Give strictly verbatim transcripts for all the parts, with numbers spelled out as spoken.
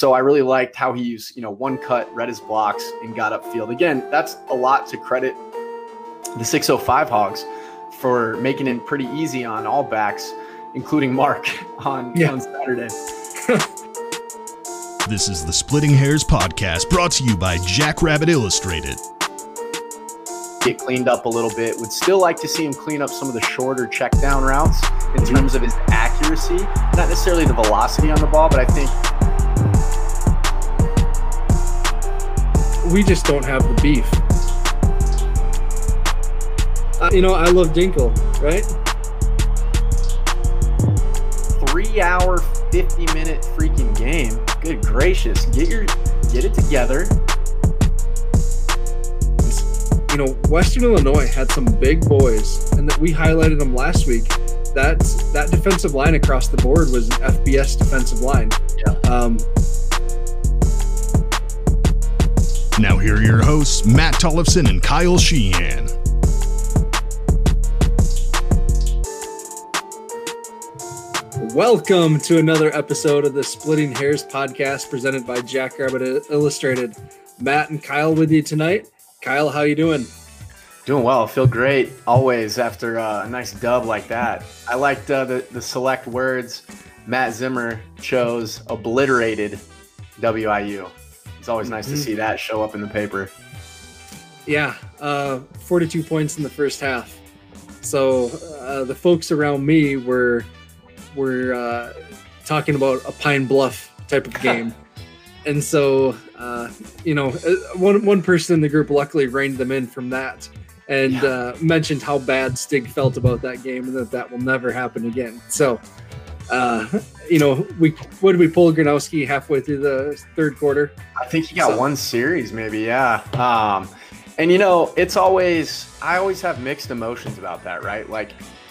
So I really liked how he used, you know, one cut, read his blocks, and got upfield. Again, that's a lot to credit the six oh five Hogs for making it pretty easy on all backs, including Mark on, yeah. on Saturday. This is the Splitting Hairs Podcast, brought to you by Jackrabbit Illustrated. Get cleaned up a little bit. Would still like to see him clean up some of the shorter check down routes in terms of his accuracy, not necessarily the velocity on the ball, but I think we just don't have the beef. Uh, you know, I love Dinkle, right? Three-hour, fifty-minute freaking game. Good gracious. Get your, get it together. You know, Western Illinois had some big boys, and that we highlighted them last week. That, that defensive line across the board was an F B S defensive line. Yeah. Um, Now here are your hosts, Matt Tollefson and Kyle Sheehan. Welcome to another episode of the Splitting Hairs Podcast, presented by Jackrabbit Illustrated. Matt and Kyle with you tonight. Kyle, how you doing? Doing well. I feel great always after uh, a nice dub like that. I liked uh, the, the select words Matt Zimmer chose, obliterated W I U. It's always nice to see that show up in the paper. Yeah, uh, forty-two points in the first half. So uh, the folks around me were were uh, talking about a Pine Bluff type of game, and so uh, you know, one one person in the group luckily reined them in from that, and yeah. uh, mentioned how bad Stig felt about that game and that that will never happen again. So uh, you know, we what did we pull Gronowski halfway through the third quarter? I think he got so. one series, maybe, yeah. Um, and you know, it's always I always have mixed emotions about that, right? Like,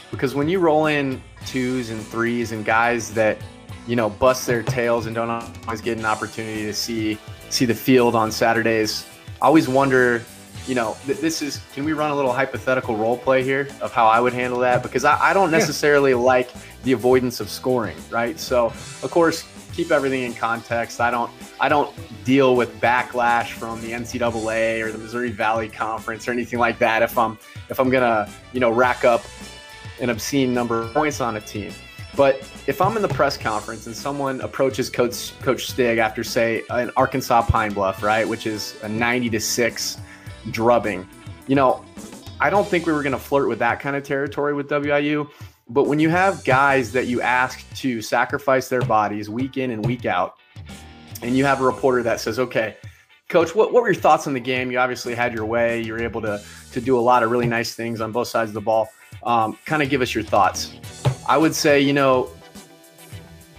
because when you roll in twos and threes and guys that, you know, bust their tails and don't always get an opportunity to see see the field on Saturdays, I always wonder, you know, th- this is can we run a little hypothetical role play here of how I would handle that? Because I, I don't necessarily yeah. like the avoidance of scoring, right? So of course, keep everything in context. I don't I don't deal with backlash from the N C double A or the Missouri Valley Conference or anything like that if I'm if I'm gonna, you know, rack up an obscene number of points on a team. But if I'm in the press conference and someone approaches Coach Coach Stig after, say, an Arkansas Pine Bluff, right, which is a ninety to six drubbing, you know, I don't think we were gonna flirt with that kind of territory with W I U. But when you have guys that you ask to sacrifice their bodies week in and week out, and you have a reporter that says, okay, coach, what, what were your thoughts on the game? You obviously had your way. You were able to, to do a lot of really nice things on both sides of the ball. Um, kind of give us your thoughts. I would say, you know,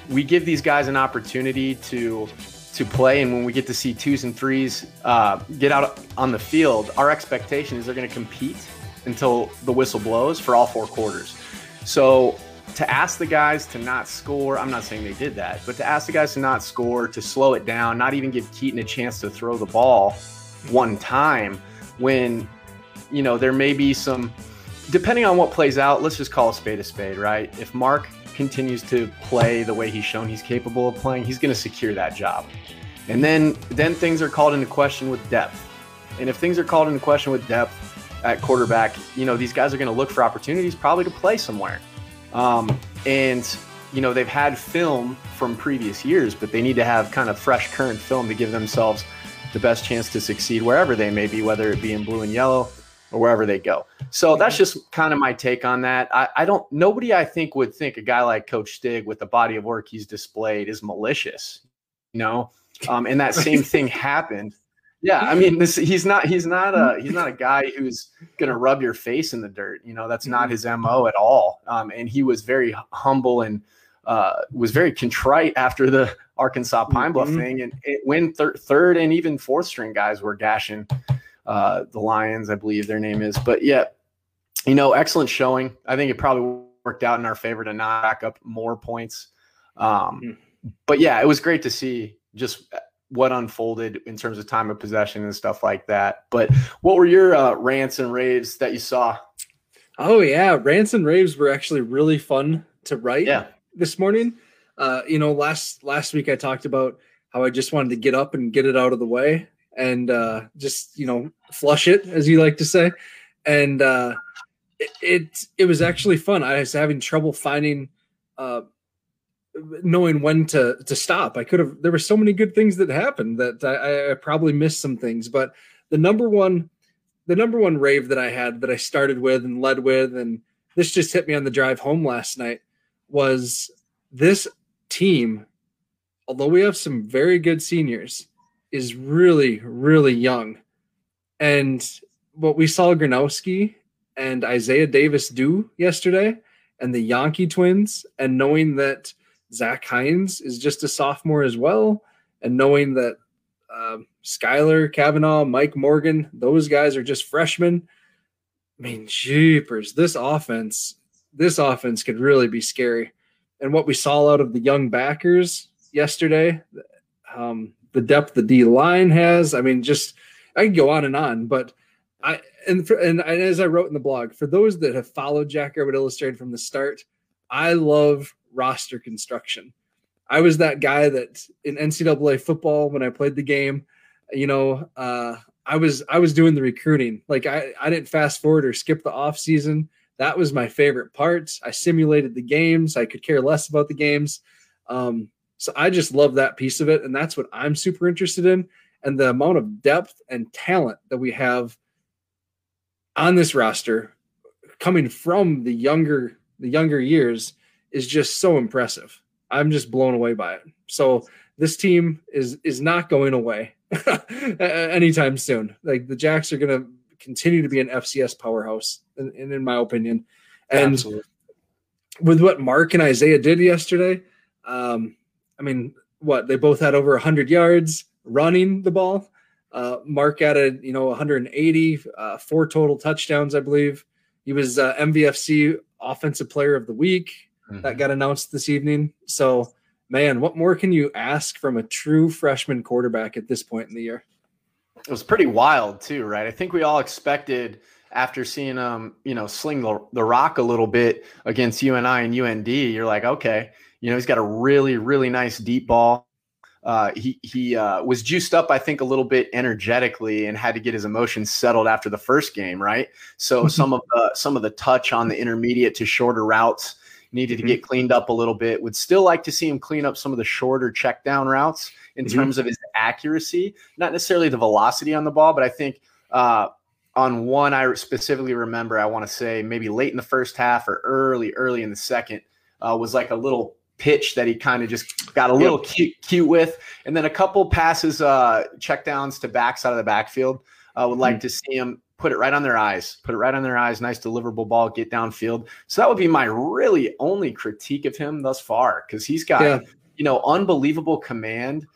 we give these guys an opportunity to to play. And when we get to see twos and threes uh, get out on the field, our expectation is they're going to compete until the whistle blows for all four quarters. So to ask the guys to not score, I'm not saying they did that, but to ask the guys to not score, to slow it down, not even give Keaton a chance to throw the ball one time when, you know, there may be some, depending on what plays out, let's just call a spade a spade, right? If Mark continues to play the way he's shown he's capable of playing, he's going to secure that job. And then, then things are called into question with depth. And if things are called into question with depth, at quarterback, you know, these guys are going to look for opportunities probably to play somewhere. Um, and, you know, they've had film from previous years, but they need to have kind of fresh current film to give themselves the best chance to succeed wherever they may be, whether it be in blue and yellow or wherever they go. So that's just kind of my take on that. I, I don't, nobody I think would think a guy like Coach Stig with the body of work he's displayed is malicious, you know, um, and that same thing happened. Yeah, I mean, this, he's not he's not a he's not a guy who's gonna rub your face in the dirt. You know, that's not his M O at all. Um, and he was very humble and uh, was very contrite after the Arkansas Pine Bluff mm-hmm. thing. And it, when thir- third and even fourth string guys were gashing uh, the Lions, I believe their name is. But yeah, you know, excellent showing. I think it probably worked out in our favor to not back up more points. Um, mm-hmm. But yeah, it was great to see just what unfolded in terms of time of possession and stuff like that. But what were your uh, rants and raves that you saw? Oh yeah. Rants and raves were actually really fun to write yeah. this morning. Uh, you know, last, last week I talked about how I just wanted to get up and get it out of the way and uh, just, you know, flush it, as you like to say. And uh, it, it it was actually fun. I was having trouble finding, uh, knowing when to, to stop. I could have, there were so many good things that happened that I, I probably missed some things. But the number one, the number one rave that I had that I started with and led with, and this just hit me on the drive home last night, was this team, although we have some very good seniors, is really, really young. And what we saw Gronowski and Isaiah Davis do yesterday, and the Yankee twins, and knowing that Zach Hines is just a sophomore as well, and knowing that uh, Skyler Kavanaugh, Mike Morgan, those guys are just freshmen. I mean, jeepers, this offense, this offense could really be scary. And what we saw out of the young backers yesterday, um, the depth the D line has, I mean, just, I can go on and on, but I, and for, and as I wrote in the blog, for those that have followed Jackrabbit Illustrated from the start, I love roster construction. I was that guy that in N C double A football, when I played the game, you know, uh, I was I was doing the recruiting. Like I, I didn't fast forward or skip the off season. That was my favorite part. I simulated the games. I could care less about the games. Um, so I just love that piece of it, and that's what I'm super interested in. And the amount of depth and talent that we have on this roster, coming from the younger the younger years, is just so impressive. I'm just blown away by it. So this team is is not going away anytime soon. Like the Jacks are going to continue to be an F C S powerhouse, and in, in, in my opinion, and absolutely, with what Mark and Isaiah did yesterday, um, I mean, what they both had over one hundred yards running the ball. Uh, Mark added, you know, one hundred eighty, uh, four total touchdowns, I believe. He was uh, M V F C Offensive Player of the Week. Mm-hmm. That got announced this evening. So, man, what more can you ask from a true freshman quarterback at this point in the year? It was pretty wild too, right? I think we all expected, after seeing them, um, you know, sling the, the rock a little bit against U N I and U N D, you're like, okay, you know, he's got a really, really nice deep ball. Uh, he he uh, was juiced up, I think, a little bit energetically, and had to get his emotions settled after the first game, right? So some of the, some of the touch on the intermediate to shorter routes needed to mm-hmm. get cleaned up a little bit. Would still like to see him clean up some of the shorter check down routes in mm-hmm. terms of his accuracy, not necessarily the velocity on the ball, but I think uh, on one I specifically remember, I want to say maybe late in the first half or early, early in the second, uh, was like a little pitch that he kind of just got a little yeah. cute, cute with. And then a couple passes, uh, check downs to backs out of the backfield. I uh, would mm-hmm. like to see him put it right on their eyes, put it right on their eyes. Nice deliverable ball, get downfield. So that would be my really only critique of him thus far, because he's got, yeah. you know, unbelievable command.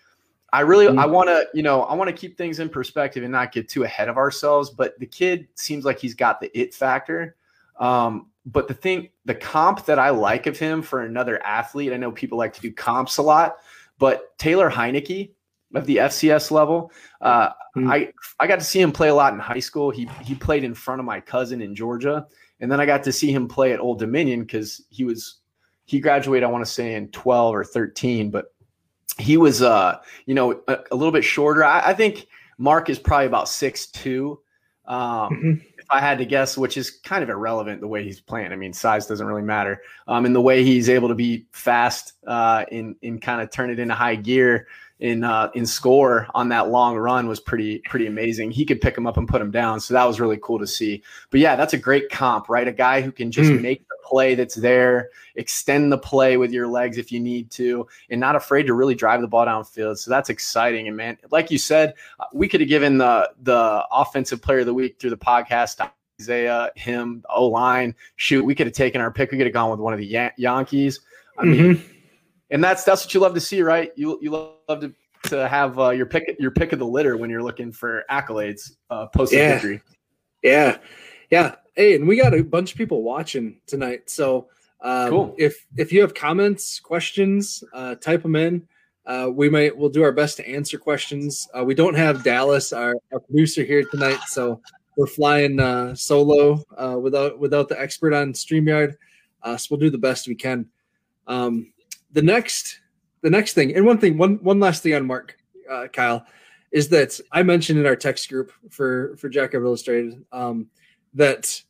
I really, mm-hmm. I want to, you know, I want to keep things in perspective and not get too ahead of ourselves, but the kid seems like he's got the it factor. Um, but the thing, the comp that I like of him for another athlete, I know people like to do comps a lot, but Taylor Heinicke, of the F C S level. Uh, mm-hmm. I I got to see him play a lot in high school. He he played in front of my cousin in Georgia. And then I got to see him play at Old Dominion, because he was he graduated, I want to say, in twelve or thirteen. But he was, uh, you know, a, a little bit shorter. I, I think Mark is probably about six two. Um, mm-hmm. If I had to guess, which is kind of irrelevant the way he's playing. I mean, size doesn't really matter. Um, and the way he's able to be fast uh, and, and kind of turn it into high gear in uh, in score on that long run was pretty pretty amazing. He could pick him up and put him down, so that was really cool to see. But yeah, that's a great comp, right? A guy who can just mm. make the play that's there, extend the play with your legs if you need to, and not afraid to really drive the ball downfield. So that's exciting. And man, like you said, we could have given the the offensive player of the week through the podcast to Isaiah, him, the O-line. Shoot, we could have taken our pick. We could have gone with one of the Yan- Yankees. I mm-hmm. mean, and that's that's what you love to see, right? You you love Love to, to have uh, your pick your pick of the litter when you're looking for accolades uh, post injury. Yeah, yeah. Hey, and we got a bunch of people watching tonight. So um, cool. If if you have comments, questions, uh, type them in. Uh, we might we'll do our best to answer questions. Uh, we don't have Dallas, our, our producer, here tonight, so we're flying uh, solo uh, without without the expert on StreamYard. Uh, so we'll do the best we can. Um, the next the next thing, and one thing, one one last thing on Mark, uh, Kyle, is that I mentioned in our text group for for Jackrabbit Illustrated um, that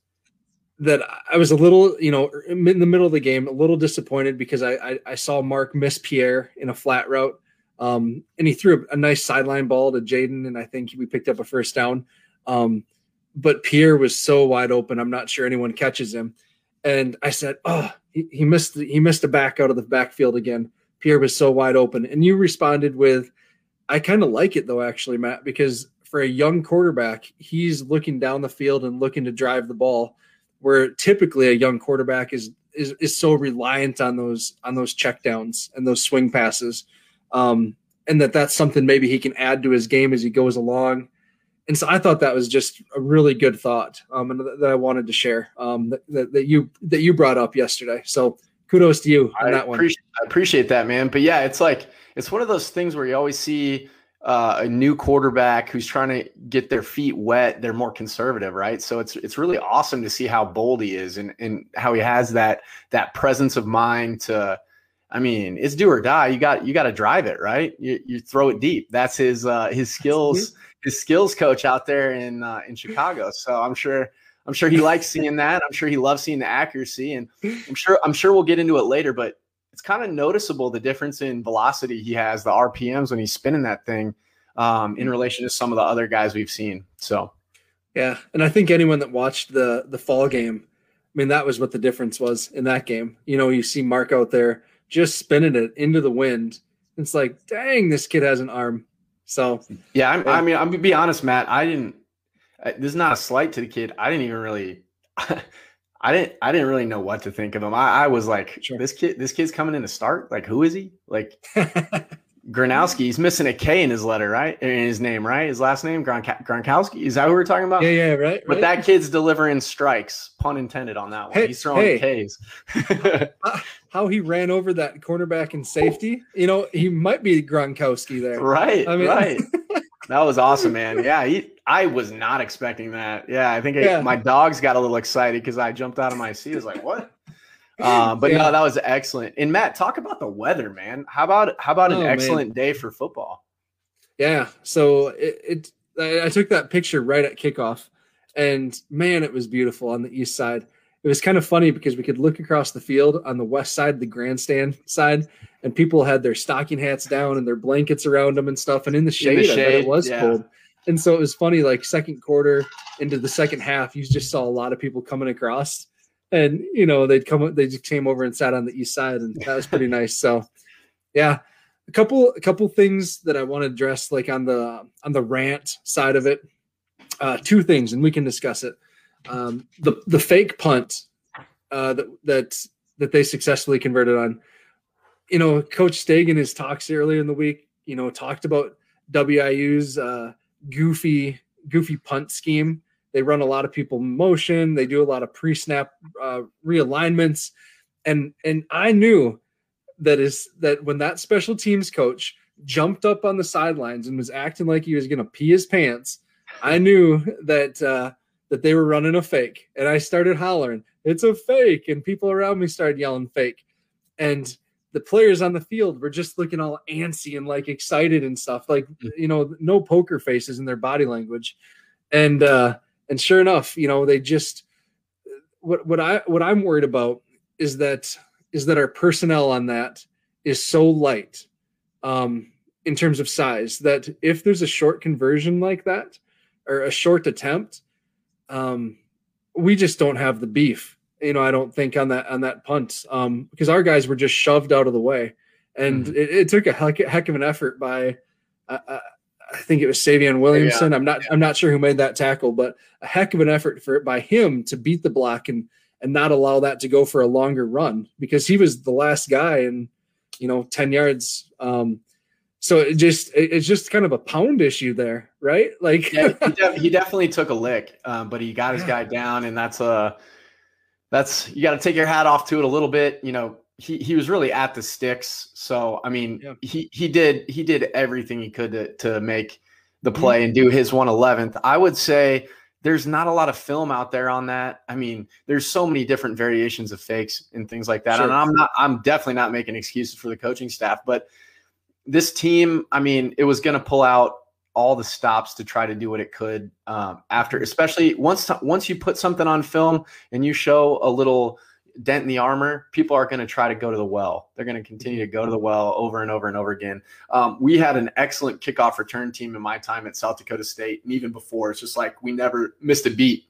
that I was a little, you know, in the middle of the game, a little disappointed because I I, I saw Mark miss Pierre in a flat route, um, and he threw a nice sideline ball to Jaden, and I think we picked up a first down. Um, but Pierre was so wide open, I'm not sure anyone catches him. And I said, oh, he, he missed the, he missed a back out of the backfield again. Pierre was so wide open. And you responded with, I kind of like it, though, actually, Matt, because for a young quarterback, he's looking down the field and looking to drive the ball, where typically a young quarterback is is, is so reliant on those on those checkdowns and those swing passes, um, and that that's something maybe he can add to his game as he goes along. And so I thought that was just a really good thought, um, and th- that I wanted to share, um, that, that, that you that you brought up yesterday. So kudos to you on I that one. I appreciate that, man. But yeah, it's like it's one of those things where you always see uh, a new quarterback who's trying to get their feet wet. They're more conservative, right? So it's it's really awesome to see how bold he is and and how he has that that presence of mind to. I mean, it's do or die. You got you got to drive it, right? You you throw it deep. That's his uh, his skills. His skills coach out there in uh, in Chicago. So I'm sure I'm sure he likes seeing that. I'm sure he loves seeing the accuracy, and I'm sure I'm sure we'll get into it later. But it's kind of noticeable the difference in velocity he has, the R P Ms when he's spinning that thing, um, in relation to some of the other guys we've seen. So yeah, and I think anyone that watched the the fall game, I mean, that was what the difference was in that game. You know, you see Mark out there just spinning it into the wind. It's like, dang, this kid has an arm. So yeah, I'm, I mean, I'm gonna be honest, Matt. I didn't. Uh, this is not a slight to the kid. I didn't even really. I didn't. I didn't really know what to think of him. I, I was like, sure. this kid. This kid's coming in to start. Like, who is he? Like, Gronowski. He's missing a K in his letter, right? In his name, right? His last name, Gronk- Gronkowski. Is that who we're talking about? Yeah, yeah, right. But right. That kid's delivering strikes. Pun intended on that one. Hey, he's throwing hey. Ks. how, how he ran over that cornerback in safety. You know, he might be Gronkowski there. Right. I mean, right. That was awesome, man. Yeah, he, I was not expecting that. Yeah, I think yeah. I, my dogs got a little excited because I jumped out of my seat. I was like, what? Uh, but yeah. no, that was excellent. And Matt, talk about the weather, man. How about how about an oh, excellent man. day for football? Yeah. So it, it, I took that picture right at kickoff, and man, it was beautiful on the east side. It was kind of funny because we could look across the field on the west side, the grandstand side, and people had their stocking hats down and their blankets around them and stuff. And in the shade, in the shade I bet it was yeah. cold. And so it was funny. Like second quarter into the second half, you just saw a lot of people coming across. And, you know, they'd come, they just came over and sat on the east side, and that was pretty nice. So, yeah, a couple, a couple things that I want to address, like on the, on the rant side of it, uh, two things, and we can discuss it. Um, the, the fake punt uh, that, that, that they successfully converted on, you know, Coach Stig in his talks earlier in the week, you know, talked about W I U's uh, goofy, goofy punt scheme. They run a lot of people in motion. They do a lot of pre-snap uh, realignments, and and I knew that is that when that special teams coach jumped up on the sidelines and was acting like he was going to pee his pants, I knew that uh, that they were running a fake, and I started hollering, "It's a fake!" And people around me started yelling, "Fake!" And the players on the field were just looking all antsy and like excited and stuff, like you know, no poker faces in their body language, and. Uh, And sure enough, you know, they just what what I what I'm worried about is that is that our personnel on that is so light um, in terms of size that if there's a short conversion like that or a short attempt, um, we just don't have the beef. You know, I don't think on that on that punt um, because our guys were just shoved out of the way, and mm-hmm. it, it took a heck, heck of an effort by. Uh, uh, I think it was Savion Williamson. Yeah, I'm not. Yeah. I'm not sure who made that tackle, but a heck of an effort for by him to beat the block and and not allow that to go for a longer run because he was the last guy in, you know, ten yards. Um, so it just it, it's just kind of a pound issue there, right? Like yeah, he, def- he definitely took a lick, um, but he got his yeah. guy down, and that's a that's you got to take your hat off to it a little bit, you know. He he was really at the sticks. So, I mean, yeah. he, he did he did everything he could to, to make the play and do his one eleventh. I would say There's not a lot of film out there on that. I mean, there's so many different variations of fakes and things like that. Sure. And I'm not, I'm definitely not making excuses for the coaching staff, but this team, I mean, it was going to pull out all the stops to try to do what it could um, after, especially once, once you put something on film and you show a little dent in the armor, people are going to try to go to the well. They're going to continue to go to the well over and over and over again. Um, we had an excellent kickoff return team in my time at South Dakota State. And even before, it's just like we never missed a beat,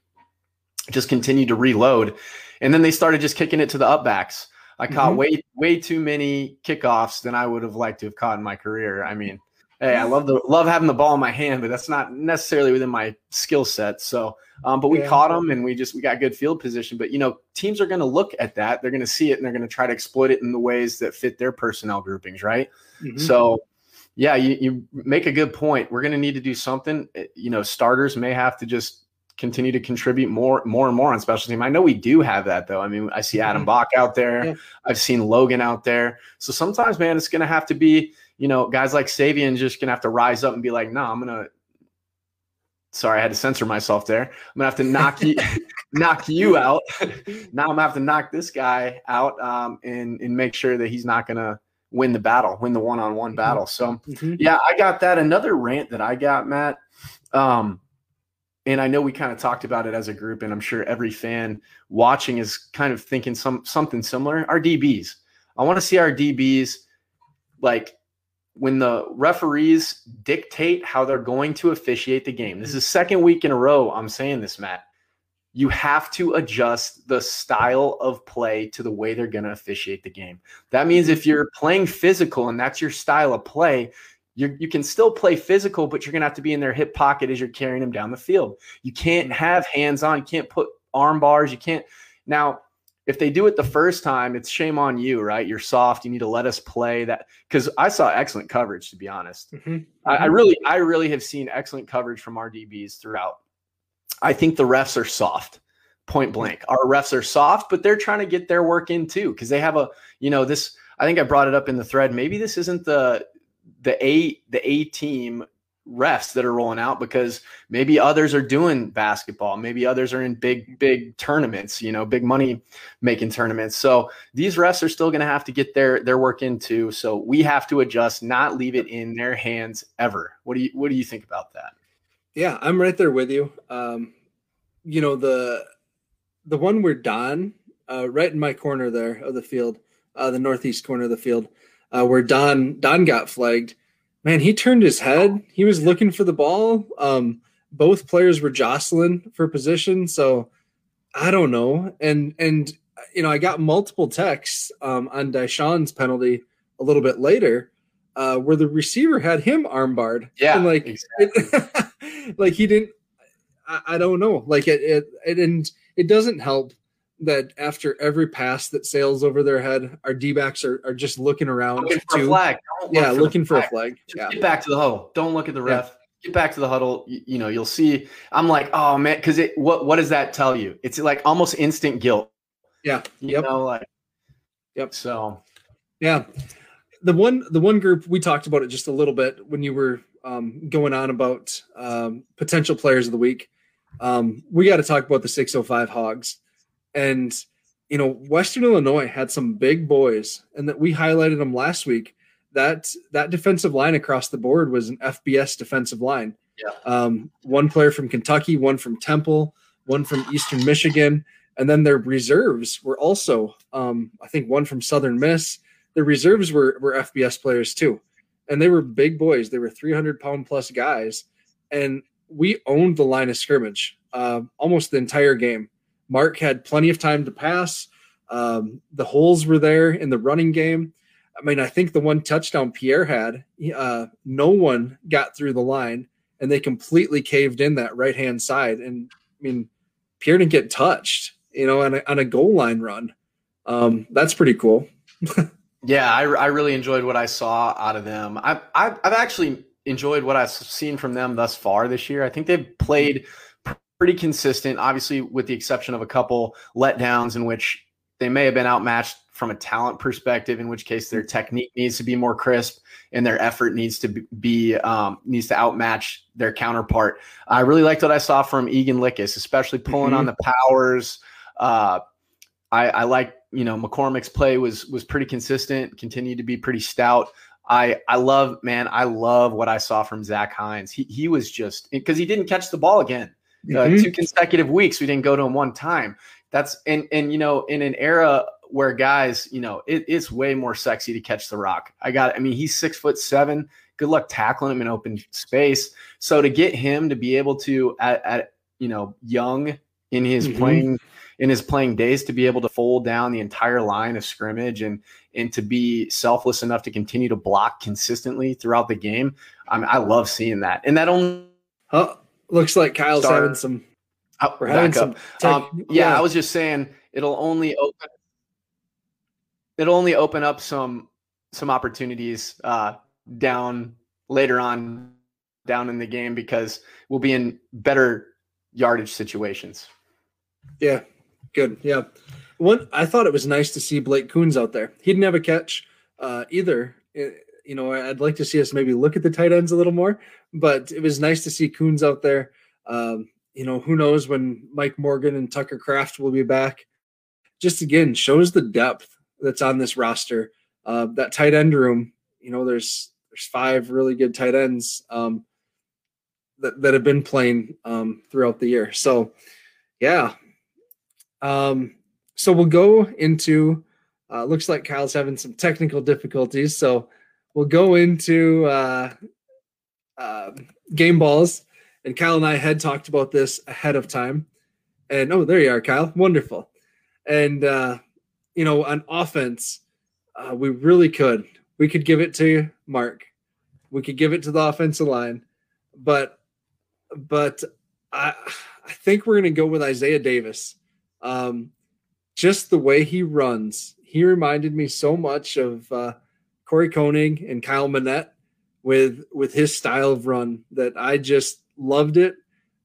just continued to reload. And then they started just kicking it to the upbacks. I caught mm-hmm. way, way too many kickoffs than I would have liked to have caught in my career. I mean, hey, I love the love having the ball in my hand, but that's not necessarily within my skill set. So, um, but we yeah. caught them, and we just we got good field position. But you know, teams are going to look at that; they're going to see it, and they're going to try to exploit it in the ways that fit their personnel groupings, right? Mm-hmm. So, yeah, you, you make a good point. We're going to need to do something. You know, starters may have to just continue to contribute more, more and more on special team. I know we do have that, though. I mean, I see Adam mm-hmm. Bach out there. Yeah. I've seen Logan out there. So sometimes, man, it's going to have to be. You know, guys like Savian just going to have to rise up and be like, no, nah, I'm going to – sorry, I had to censor myself there. I'm going to have to knock you knock you out. Now I'm going to have to knock this guy out um, and, and make sure that he's not going to win the battle, win the one-on-one battle. So, mm-hmm. yeah, I got that. Another rant that I got, Matt, um, and I know we kind of talked about it as a group, and I'm sure every fan watching is kind of thinking some something similar. Our D Bs. I want to see our D Bs, like – when the referees dictate how they're going to officiate the game. This is the second week in a row I'm saying this, Matt. You have to adjust the style of play to the way they're going to officiate the game. That means if you're playing physical and that's your style of play, you you can still play physical, but you're going to have to be in their hip pocket as you're carrying them down the field. You can't have hands on. You can't put arm bars. You can't. Now, if they do it the first time, it's shame on you, right? You're soft. You need to let us play that. Because I saw excellent coverage, to be honest. Mm-hmm. I, I really, I really have seen excellent coverage from our D Bs throughout. I think the refs are soft, point blank. Our refs are soft, but they're trying to get their work in too, because they have a, you know, this. I think I brought it up in the thread. Maybe this isn't the the A the A team refs that are rolling out, because maybe others are doing basketball. Maybe others are in big, big tournaments, you know, big money making tournaments. So these refs are still going to have to get their, their work in too. So we have to adjust, not leave it in their hands ever. What do you, what do you think about that? Yeah, I'm right there with you. Um, you know, the, the one where Don, uh, right in my corner there of the field, uh, the northeast corner of the field, uh, where Don, Don got flagged. Man, he turned his head. He was looking for the ball. Um, both players were jostling for position. So I don't know. And, and you know, I got multiple texts um, on Dyshawn's penalty a little bit later uh, where the receiver had him armbarred. Yeah. And like, exactly. it, like he didn't, I, I don't know. Like it, it, it, and it doesn't help that after every pass that sails over their head, our D-backs are, are just looking around. Looking for a flag. Look yeah, for looking flag. for a flag. Just yeah. Get back to the huddle. Don't look at the ref. Yeah. Get back to the huddle. You, you know, you'll see. I'm like, oh, man, because it. What, what does that tell you? It's like almost instant guilt. Yeah. You yep. know, like. Yep. So. Yeah. The one the one group, we talked about it just a little bit when you were um, going on about um, potential players of the week. Um, we got to talk about the six oh five Hogs. And, you know, Western Illinois had some big boys, and that we highlighted them last week. That that defensive line across the board was an F B S defensive line. Yeah. Um, one player from Kentucky, one from Temple, one from Eastern Michigan, and then their reserves were also, um, I think, one from Southern Miss. Their reserves were were F B S players too, and they were big boys. They were three hundred pound plus guys, and we owned the line of scrimmage uh, almost the entire game. Mark had plenty of time to pass. Um, the holes were there in the running game. I mean, I think the one touchdown Pierre had, uh, no one got through the line, and they completely caved in that right-hand side. And, I mean, Pierre didn't get touched, you know, on a, on a goal line run. Um, that's pretty cool. yeah, I, I really enjoyed what I saw out of them. I've, I've, I've actually enjoyed what I've seen from them thus far this year. I think they've played – pretty consistent, obviously, with the exception of a couple letdowns in which they may have been outmatched from a talent perspective, in which case their technique needs to be more crisp and their effort needs to be um, needs to outmatch their counterpart. I really liked what I saw from Egan Lickis, especially pulling mm-hmm. on the powers. Uh, I, I like, you know, McCormick's play was was pretty consistent, continued to be pretty stout. I I love, man, I love what I saw from Zach Hines. He he was just, because he didn't catch the ball again. Mm-hmm. Uh, two consecutive weeks, we didn't go to him one time. That's and and you know, in an era where guys, you know, it, it's way more sexy to catch the rock. I got, I mean, he's six foot seven. Good luck tackling him in open space. So to get him to be able to, at, at you know, young in his mm-hmm. playing in his playing days, to be able to fold down the entire line of scrimmage and and to be selfless enough to continue to block consistently throughout the game, I mean, I love seeing that. And that only huh. looks like Kyle's start, having some. We're having some. Tech, um, yeah, yeah, I was just saying it'll only open. It'll only open up some some opportunities uh, down later on down in the game, because we'll be in better yardage situations. Yeah, good. Yeah, one I thought it was nice to see Blake Coons out there. He didn't have a catch uh, either. It, you know, I'd like to see us maybe look at the tight ends a little more, but it was nice to see Coons out there. Um, you know, who knows when Mike Morgan and Tucker Kraft will be back. Just again shows the depth that's on this roster, uh, that tight end room. You know, there's there's five really good tight ends um, that that have been playing um, throughout the year. So, yeah. Um, so we'll go into. Uh, looks like Kyle's having some technical difficulties, so we'll go into uh, uh, game balls. And Kyle and I had talked about this ahead of time. And oh, there you are, Kyle. Wonderful. And. Uh, You know, on offense, uh, we really could. We could give it to Mark. We could give it to the offensive line. But but I I think we're going to go with Isaiah Davis. Um, just the way he runs, he reminded me so much of uh, Corey Koenig and Kyle Manette with, with his style of run that I just loved it.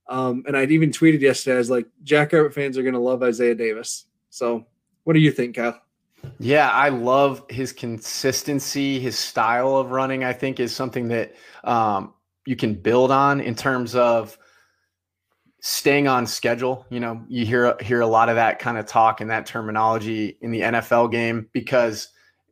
Um, and I'd even tweeted yesterday, I was like, Jackrabbit fans are going to love Isaiah Davis. So – what do you think, Kyle? Yeah, I love his consistency. His style of running, I think, is something that um, you can build on in terms of staying on schedule. You know, you hear hear a lot of that kind of talk and that terminology in the N F L game, because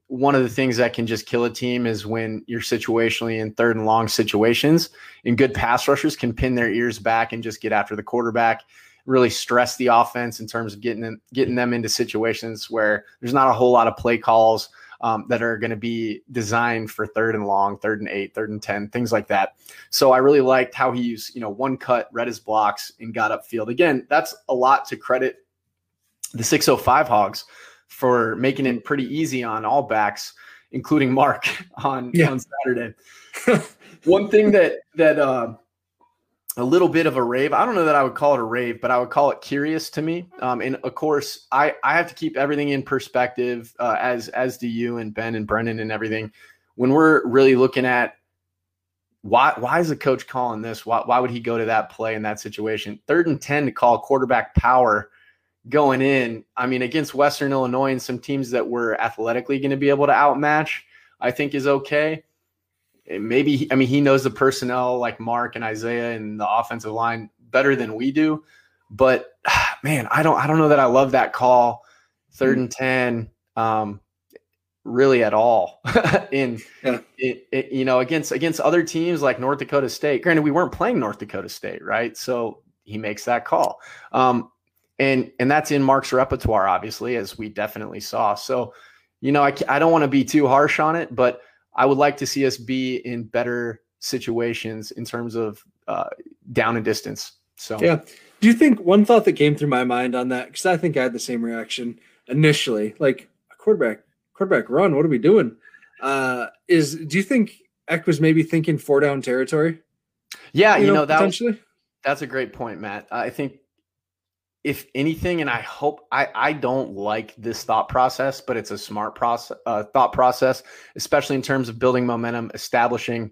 one of the things that can just kill a team is when you're situationally in third and long situations, and good pass rushers can pin their ears back and just get after the quarterback. Really stress the offense in terms of getting them, getting them into situations where there's not a whole lot of play calls um, that are going to be designed for third and long, third and eight, third and ten, things like that. So I really liked how he used, you know, one cut, read his blocks, and got upfield. Again, that's a lot to credit the six oh five Hogs for making it pretty easy on all backs, including Mark on, yeah. on Saturday. One thing that, that, uh, a little bit of a rave. I don't know that I would call it a rave, but I would call it curious to me. Um, and of course, I, I have to keep everything in perspective, uh, as as do you and Ben and Brennan and everything. When we're really looking at why why is the coach calling this? Why why would he go to that play in that situation? Third and ten to call quarterback power going in. I mean, against Western Illinois and some teams that we're athletically going to be able to outmatch, I think is okay. Maybe, I mean, he knows the personnel like Mark and Isaiah and the offensive line better than we do. But man, I don't, I don't know that I love that call, third and ten, um, really at all. in, yeah. it, it, you know, against against other teams like North Dakota State. Granted, we weren't playing North Dakota State, right? So he makes that call, um, and and that's in Mark's repertoire, obviously, as we definitely saw. So, you know, I I don't want to be too harsh on it, but I would like to see us be in better situations in terms of uh, down and distance. So, yeah. Do you think one thought that came through my mind on that? Because I think I had the same reaction initially. Like a quarterback, quarterback run. What are we doing? Uh, is do you think Eck was maybe thinking four down territory? Yeah, you, you know, know that potentially? That's a great point, Matt. I think if anything, and I hope I, I don't like this thought process, but it's a smart process, uh, thought process, especially in terms of building momentum, establishing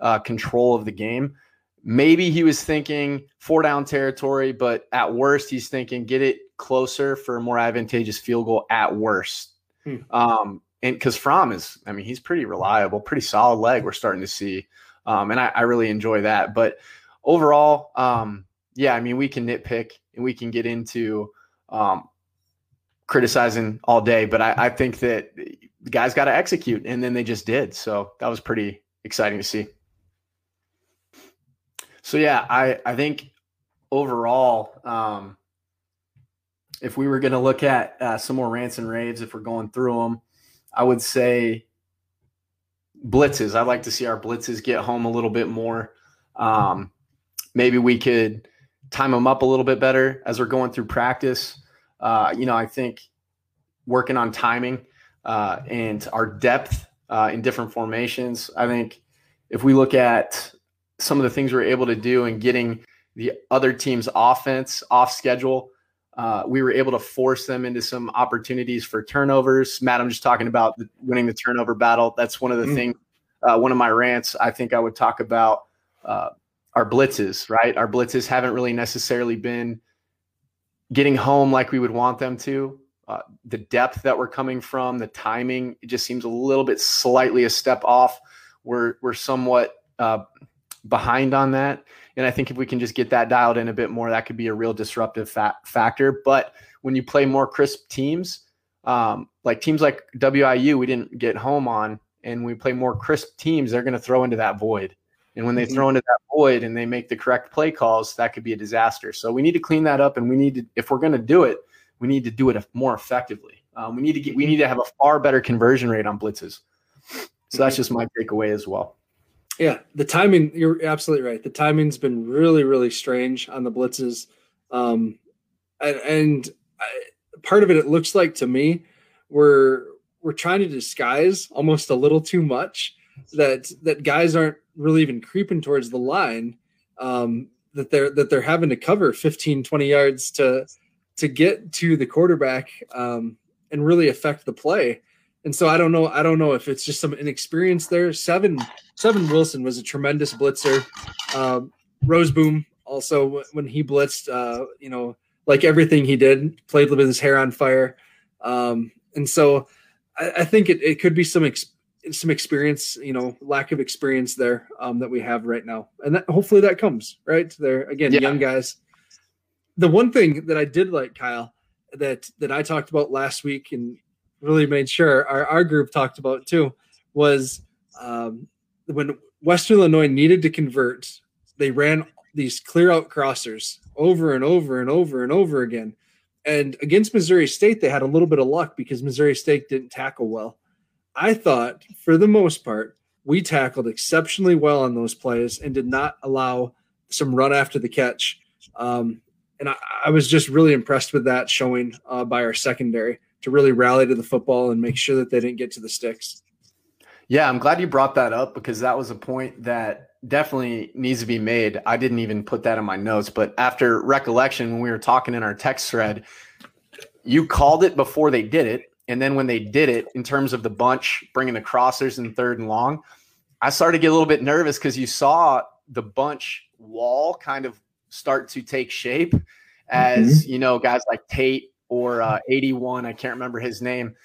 uh, control of the game. Maybe he was thinking four down territory, but at worst, he's thinking get it closer for a more advantageous field goal at worst. Hmm. Um, and because Fromm is, I mean, he's pretty reliable, pretty solid leg we're starting to see. Um, and I, I really enjoy that. But overall, um, yeah, I mean, we can nitpick and we can get into um, criticizing all day. But I, I think that the guys got to execute, and then they just did. So that was pretty exciting to see. So, yeah, I, I think overall, um, if we were going to look at uh, some more rants and raves, if we're going through them, I would say blitzes. I'd like to see our blitzes get home a little bit more. Um, maybe we could time them up a little bit better as we're going through practice. Uh, you know, I think working on timing uh, and our depth uh, in different formations. I think if we look at some of the things we're able to do and getting the other team's offense off schedule, uh, we were able to force them into some opportunities for turnovers. Matt, I'm just talking about the, winning the turnover battle. That's one of the mm. things, uh, one of my rants, I think I would talk about uh, our blitzes, right? Our blitzes haven't really necessarily been getting home like we would want them to. Uh, the depth that we're coming from, the timing, it just seems a little bit slightly a step off. We're, we're somewhat uh, behind on that. And I think if we can just get that dialed in a bit more, that could be a real disruptive fa- factor. But when you play more crisp teams, um, like teams like W I U, we didn't get home on, and we play more crisp teams, they're going to throw into that void. And when they mm-hmm. throw into that void and they make the correct play calls, that could be a disaster. So we need to clean that up, and we need to, if we're going to do it, we need to do it more effectively. Um, we need to get, we need to have a far better conversion rate on blitzes. So that's just my takeaway as well. Yeah, the timing, you're absolutely right. The timing's been really, really strange on the blitzes. Um, and and I, part of it, it looks like to me, we're we're trying to disguise almost a little too much that that guys aren't really even creeping towards the line, um, that they're that they're having to cover fifteen, twenty yards to to get to the quarterback um, and really affect the play. And so I don't know. I don't know if it's just some inexperience there. Seven, Seven Wilson was a tremendous blitzer. Uh, Roseboom also, when he blitzed, uh, you know, like everything he did, played with his hair on fire. Um, and so I, I think it, it could be some ex, some experience, you know, lack of experience there um, that we have right now. And that, hopefully that comes right there again. Yeah. Young guys. The one thing that I did like, Kyle, that that I talked about last week and really made sure our, our group talked about too was um, when Western Illinois needed to convert, they ran these clear out crossers over and over and over and over again. And against Missouri State, they had a little bit of luck because Missouri State didn't tackle well. I thought for the most part, we tackled exceptionally well on those plays and did not allow some run after the catch. Um, and I, I was just really impressed with that showing uh, by our secondary to really rally to the football and make sure that they didn't get to the sticks. Yeah, I'm glad you brought that up because that was a point that definitely needs to be made. I didn't even put that in my notes, but after recollection, when we were talking in our text thread, you called it before they did it. And then when they did it, in terms of the bunch, bringing the crossers in third and long, I started to get a little bit nervous because you saw the bunch wall kind of start to take shape as, mm-hmm. you know, guys like Tate, or uh, eighty-one, I can't remember his name,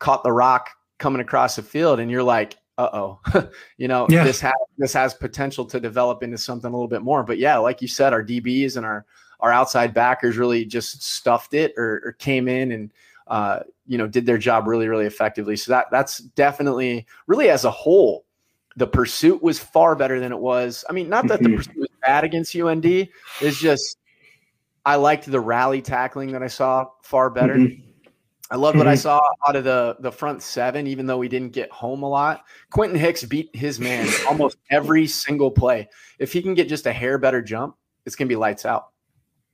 caught the rock coming across the field. And you're like, uh-oh, you know, yeah. this has this has potential to develop into something a little bit more. But yeah, like you said, our D Bs and our, our outside backers really just stuffed it or, or came in and, uh, you know, did their job really, really effectively. So that that's definitely really as a whole, the pursuit was far better than it was. I mean, not that the pursuit was bad against U N D. It's just, I liked the rally tackling that I saw far better. Mm-hmm. I love mm-hmm. what I saw out of the, the front seven, even though we didn't get home a lot. Quentin Hicks beat his man almost every single play. If he can get just a hair better jump, it's going to be lights out.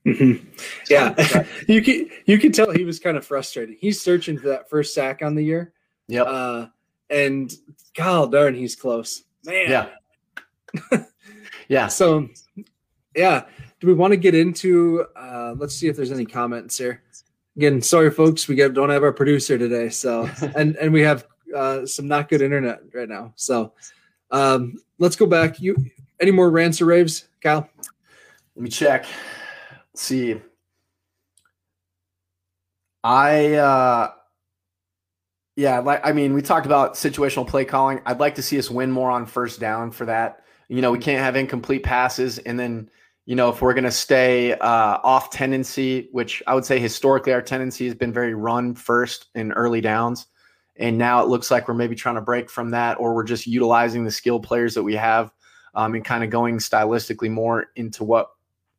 Mm-hmm. Yeah. So, you can, you can tell he was kind of frustrated. He's searching for that first sack on the year. Yep. Uh, and God darn, he's close. Man. Yeah. yeah. So, yeah. Do we want to get into uh, – let's see if there's any comments here. Again, sorry, folks. We get, don't have our producer today. so And and we have uh, some not good internet right now. So um, let's go back. You Any more rants or raves, Kyle? Let me check. Let's see. I uh, – Yeah, like I mean, we talked about situational play calling. I'd like to see us win more on first down for that. You know, we can't have incomplete passes. And then, you know, if we're going to stay uh, off tendency, which I would say historically our tendency has been very run first in early downs. And now it looks like we're maybe trying to break from that, or we're just utilizing the skilled players that we have um, and kind of going stylistically more into what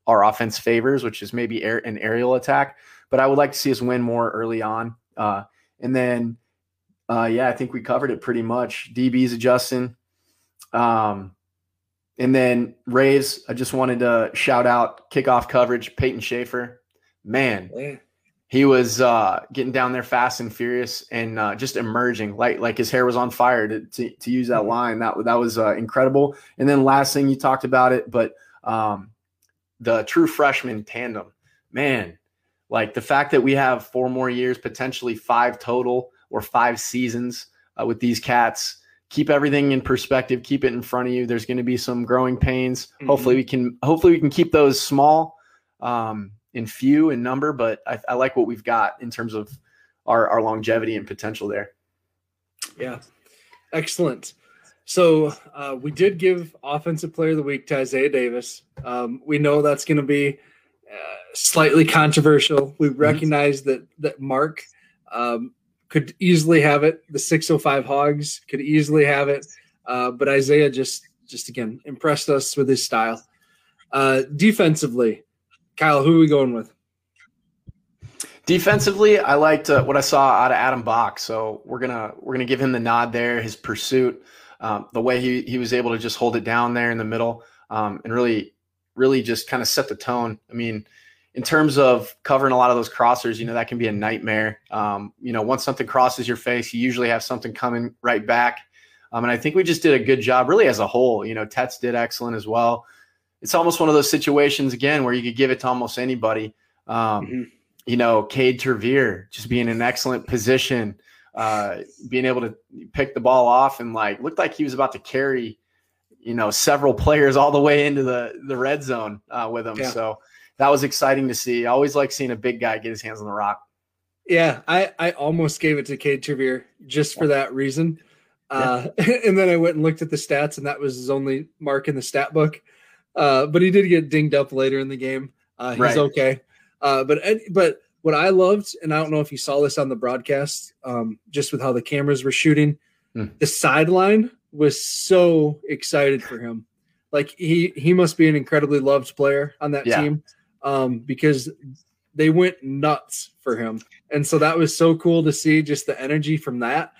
our offense favors, which is maybe air, an aerial attack. But I would like to see us win more early on. Uh, and then, uh, yeah, I think we covered it pretty much. D B's adjusting. Um, and then Raves, I just wanted to shout out kickoff coverage, Peyton Schaefer. Man, yeah. He was uh, getting down there fast and furious and uh, just emerging. Like like his hair was on fire, to to, to use that line. That, that was uh, incredible. And then last thing, you talked about it, but um, the true freshman tandem. Man, like the fact that we have four more years, potentially five total or five seasons uh, with these cats, keep everything in perspective, keep it in front of you. There's going to be some growing pains. Mm-hmm. Hopefully we can hopefully we can keep those small. Um in few in number, but I, I like what we've got in terms of our, our longevity and potential there. Yeah. Excellent. So uh, we did give offensive player of the week to Isaiah Davis. Um, we know that's going to be uh, slightly controversial. We recognize mm-hmm. that, that Mark um, could easily have it. The six oh five Hogs could easily have it. Uh, but Isaiah just, just again, impressed us with his style. Uh, defensively, Kyle, who are we going with? Defensively, I liked uh, what I saw out of Adam Bach, so we're gonna we're gonna give him the nod there. His pursuit, um, the way he he was able to just hold it down there in the middle, um, and really really just kind of set the tone. I mean, in terms of covering a lot of those crossers, you know that can be a nightmare. Um, you know, once something crosses your face, you usually have something coming right back. Um, and I think we just did a good job, really as a whole. You know, Tets did excellent as well. It's almost one of those situations, again, where you could give it to almost anybody. Um, mm-hmm. You know, Cade Terveer just being in an excellent position, uh, being able to pick the ball off and, like, looked like he was about to carry, you know, several players all the way into the, the red zone uh, with him. Yeah. So that was exciting to see. I always like seeing a big guy get his hands on the rock. Yeah, I, I almost gave it to Cade Terveer just for yeah. that reason. Uh, yeah. And then I went and looked at the stats, and that was his only mark in the stat book. Uh, but he did get dinged up later in the game. Uh, he's right. okay. Uh, but but what I loved, and I don't know if you saw this on the broadcast, um, just with how the cameras were shooting, mm. the sideline was so excited for him. Like he he must be an incredibly loved player on that yeah. team, um, because they went nuts for him, and so that was so cool to see just the energy from that.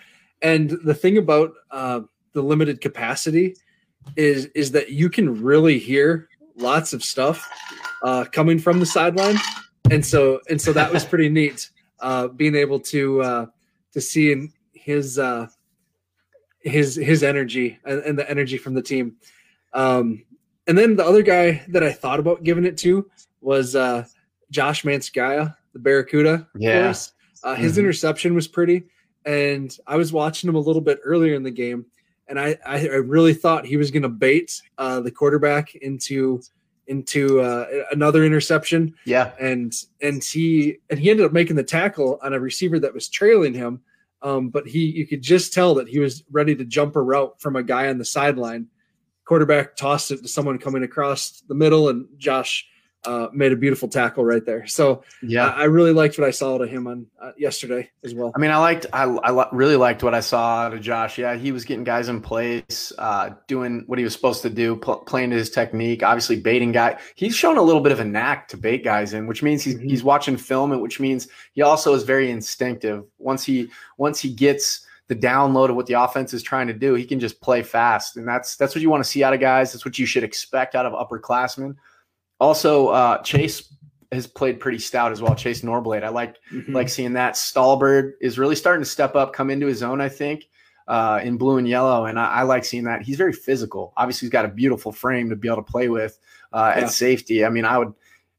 And the thing about uh, the limited capacity. Is is that you can really hear lots of stuff uh, coming from the sideline, and so and so that was pretty neat. Uh, being able to uh, to see in his uh, his his energy and, and the energy from the team, um, and then the other guy that I thought about giving it to was uh, Josh Mantegaya, the Barracuda. Yeah, uh, his mm-hmm. interception was pretty, and I was watching him a little bit earlier in the game. And I, I really thought he was going to bait uh, the quarterback into into uh, another interception. Yeah, and and he and he ended up making the tackle on a receiver that was trailing him. Um, but he, you could just tell that he was ready to jump a route from a guy on the sideline. Quarterback tossed it to someone coming across the middle, and Josh uh, made a beautiful tackle right there. So yeah, I, I really liked what I saw to him on uh, yesterday as well. I mean, I liked, I, I really liked what I saw out of Josh. Yeah. He was getting guys in place, uh, doing what he was supposed to do, pl- playing to his technique, obviously baiting guy. He's shown a little bit of a knack to bait guys in, which means he's, mm-hmm. he's watching film, and which means he also is very instinctive. Once he, once he gets the download of what the offense is trying to do, he can just play fast. And that's, that's what you want to see out of guys. That's what you should expect out of upperclassmen. Also, uh, Chase has played pretty stout as well. Chase Norblade, I like mm-hmm. like seeing that. Stallbird is really starting to step up, come into his own, I think, uh, in blue and yellow, and I, I like seeing that. He's very physical. Obviously, he's got a beautiful frame to be able to play with uh, yeah. at safety. I mean, I would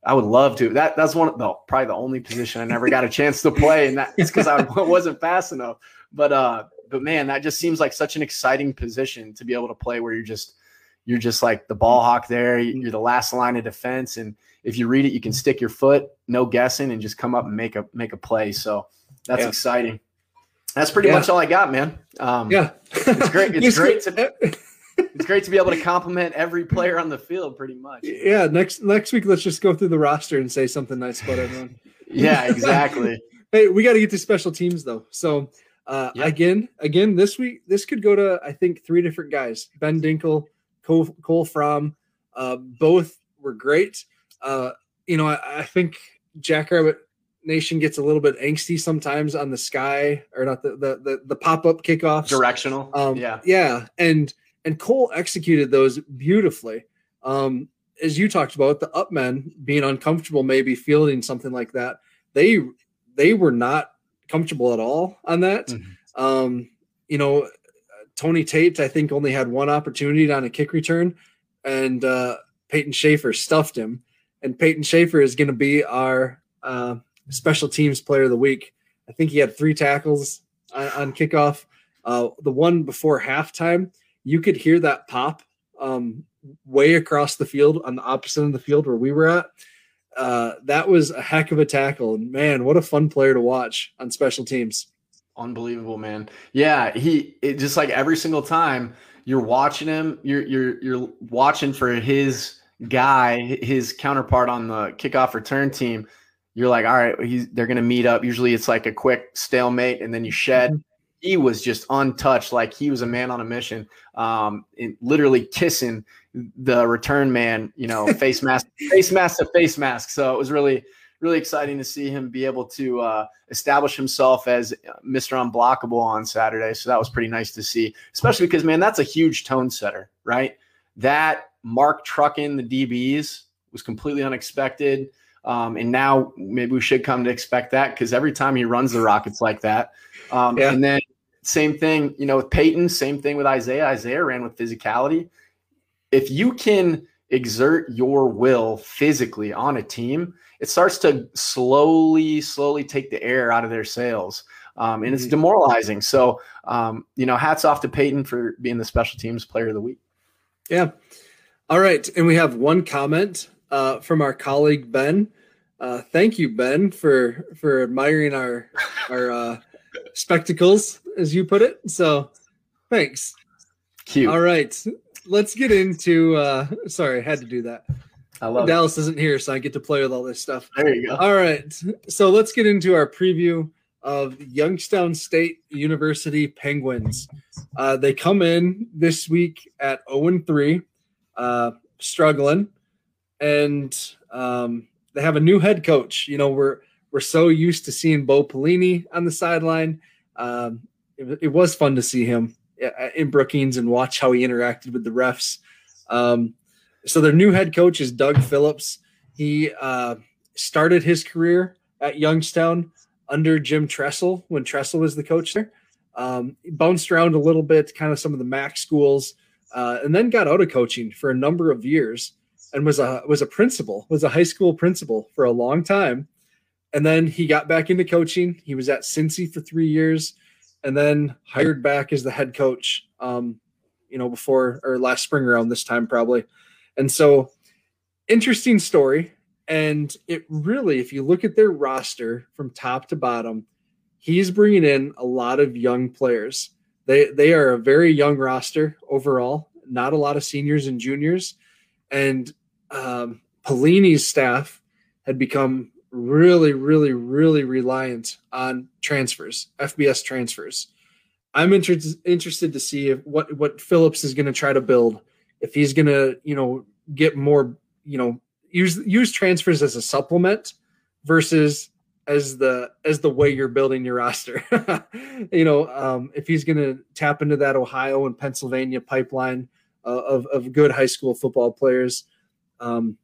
I would love to. That that's one of the probably the only position I never got a chance to play, and that's because I wasn't fast enough. But uh, but man, that just seems like such an exciting position to be able to play, where you're just. You're just like the ball hawk there. You're the last line of defense. And if you read it, you can stick your foot, no guessing, and just come up and make a, make a play. So that's yeah. exciting. that's pretty yeah. much all I got, man. Um, yeah, it's great. It's great to. It's great to be able to compliment every player on the field, pretty much. Yeah. Next next week, let's just go through the roster and say something nice about everyone. Yeah, exactly. Hey, we got to get to special teams though. So uh, yep. again, again this week, this could go to I think three different guys: Ben Dinkle, Cole, Cole Fromm. Uh, both were great. Uh, you know, I, I think Jackrabbit Nation gets a little bit angsty sometimes on the sky, or not the the the, the pop up kickoffs, directional. Um, yeah, yeah, and. And Cole executed those beautifully. Um, as you talked about, the up men being uncomfortable, maybe fielding something like that. They they were not comfortable at all on that. Mm-hmm. Um, you know, Tony Tate, I think, only had one opportunity on a kick return, and uh, Peyton Schaefer stuffed him. And Peyton Schaefer is going to be our uh, special teams player of the week. I think he had three tackles on, on kickoff. Uh, the one before halftime, you could hear that pop um, way across the field on the opposite end of the field where we were at. Uh, that was a heck of a tackle. And, man, what a fun player to watch on special teams. Unbelievable, man. Yeah, he it just like every single time you're watching him, you're you're you're watching for his guy, his counterpart on the kickoff return team. You're like, all right, he's, they're going to meet up. Usually it's like a quick stalemate, and then you shed. Mm-hmm. He was just untouched, like he was a man on a mission, um, and literally kissing the return man, you know, face mask, face mask to face mask. So it was really, really exciting to see him be able to uh, establish himself as Mister Unblockable on Saturday. So that was pretty nice to see, especially because, man, that's a huge tone setter, right? That Mark trucking the D Bs was completely unexpected. Um, and now maybe we should come to expect that, because every time he runs the rock, it's like that. Um, yeah. And then same thing, you know, with Peyton, same thing with Isaiah. Isaiah ran with physicality. If you can exert your will physically on a team, it starts to slowly, slowly take the air out of their sails. Um, and it's demoralizing. So, um, you know, hats off to Peyton for being the special teams player of the week. Yeah. All right. And we have one comment uh, from our colleague, Ben. Uh, thank you, Ben, for, for admiring our, our, uh, spectacles, as you put it. So thanks. Cute. All right. Let's get into, uh, sorry, I had to do that. I love Dallas it. Isn't here, so I get to play with all this stuff. There you go. All right. So let's get into our preview of Youngstown State University Penguins. Uh, they come in this week at oh and three, uh, struggling. And um, they have a new head coach. You know, we're we're so used to seeing Bo Pelini on the sideline. Um, it, it was fun to see him in Brookings and watch how he interacted with the refs. Um, so their new head coach is Doug Phillips. He uh, started his career at Youngstown under Jim Tressel when Tressel was the coach there. Um, he bounced around a little bit, kind of some of the M A C schools, uh, and then got out of coaching for a number of years. And was a was a principal, was a high school principal for a long time. And then he got back into coaching. He was at Cincy for three years and then hired back as the head coach, um, you know, before or last spring around this time probably. And so interesting story. And it really, if you look at their roster from top to bottom, he's bringing in a lot of young players. They, they are a very young roster overall, not a lot of seniors and juniors. And um, Pelini's staff had become really, really, really reliant on transfers, F B S transfers. I'm inter- interested to see if what, what Phillips is going to try to build, if he's going to, you know, get more, you know, use use transfers as a supplement versus as the as the way you're building your roster. You know, um, if he's going to tap into that Ohio and Pennsylvania pipeline Uh, of, of good high school football players. Um,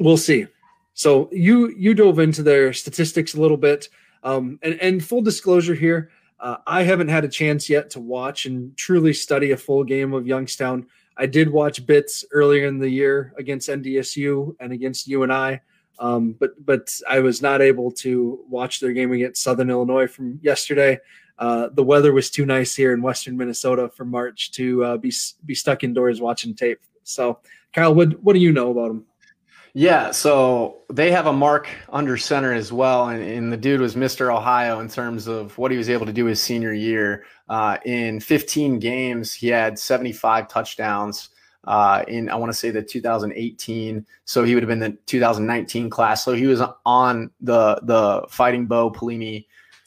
we'll see. So you you dove into their statistics a little bit. Um, and, and full disclosure here, uh, I haven't had a chance yet to watch and truly study a full game of Youngstown. I did watch bits earlier in the year against N D S U and against U N I, um, but, but I was not able to watch their game against Southern Illinois from yesterday. Uh, the weather was too nice here in Western Minnesota for March to uh, be be stuck indoors watching tape. So, Kyle, what what do you know about him? Yeah, so they have a Mark under center as well, and, and the dude was Mister Ohio in terms of what he was able to do his senior year. Uh, in fifteen games, he had seventy-five touchdowns uh, in, I want to say, the two thousand eighteen. So he would have been the two thousand nineteen class. So he was on the the Fighting Bo Pelini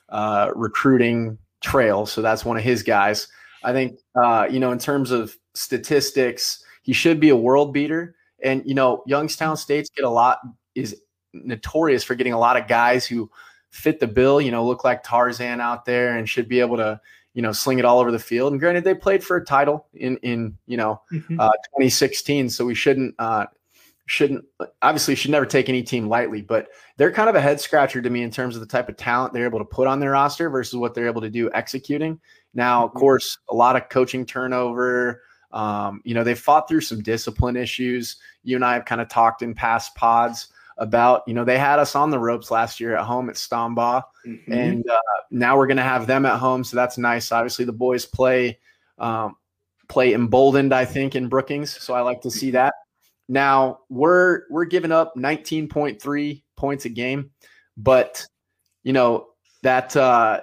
uh, recruiting trail. So that's one of his guys. I think, uh, you know, in terms of statistics, he should be a world beater. And, you know, Youngstown State's get a lot is notorious for getting a lot of guys who fit the bill, you know, look like Tarzan out there and should be able to, you know, sling it all over the field. And granted, they played for a title in, in you know, mm-hmm. uh, twenty sixteen. So we shouldn't, uh, shouldn't obviously should never take any team lightly, but they're kind of a head scratcher to me in terms of the type of talent they're able to put on their roster versus what they're able to do executing. Now, of course, a lot of coaching turnover. Um, you know, they fought through some discipline issues. You and I have kind of talked in past pods about, you know, they had us on the ropes last year at home at Stambaugh, mm-hmm. and uh, now we're going to have them at home. So that's nice. Obviously the boys play, um, play emboldened, I think, in Brookings. So I like to see that. Now we're, we're giving up nineteen point three points a game, but you know, that, uh,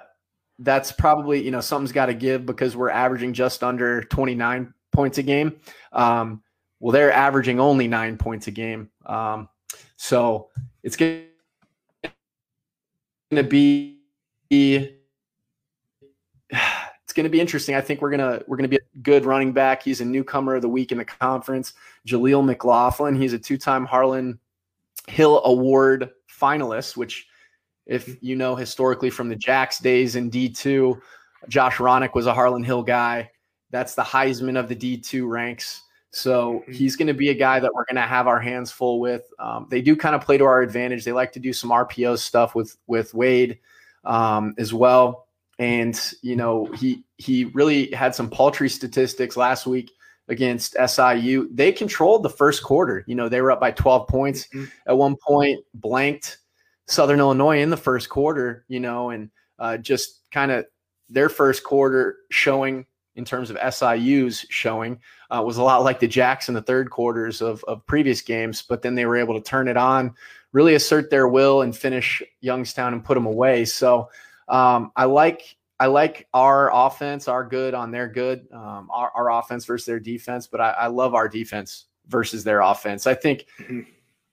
that's probably, you know, something's got to give because we're averaging just under twenty-nine points a game. Um, well, they're averaging only nine points a game. Um, so it's going to be, it's going to be interesting. I think we're going to, we're going to be a good running back. He's a newcomer of the week in the conference, Jaleel McLaughlin. He's a two-time Harlan Hill Award finalist, which, if you know, historically from the Jacks days in D two, Josh Ronick was a Harlan Hill guy. That's the Heisman of the D two ranks. So he's going to be a guy that we're going to have our hands full with. Um, they do kind of play to our advantage. They like to do some R P O stuff with, with Wade um, as well. And, you know, he, he really had some paltry statistics last week against S I U. They controlled the first quarter. You know, they were up by twelve points mm-hmm. at one point, blanked Southern Illinois in the first quarter, you know, and uh, just kind of their first quarter showing in terms of S I U's showing uh, was a lot like the Jacks in the third quarters of, of previous games, but then they were able to turn it on, really assert their will and finish Youngstown and put them away. So um, I like, I like our offense, our good on their good, um, our, our offense versus their defense, but I, I love our defense versus their offense. I think mm-hmm.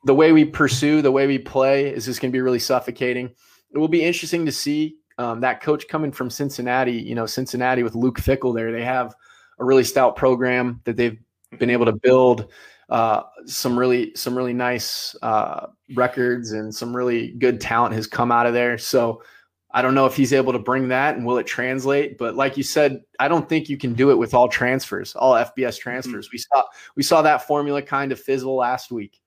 the way we pursue, the way we play is just going to be really suffocating. It will be interesting to see um, that coach coming from Cincinnati, you know, Cincinnati with Luke Fickell there. They have a really stout program that they've been able to build uh, some really, some really nice uh, records and some really good talent has come out of there. So I don't know if he's able to bring that and will it translate, but like you said, I don't think you can do it with all transfers, all F B S transfers. Mm-hmm. We saw, we saw that formula kind of fizzle last week.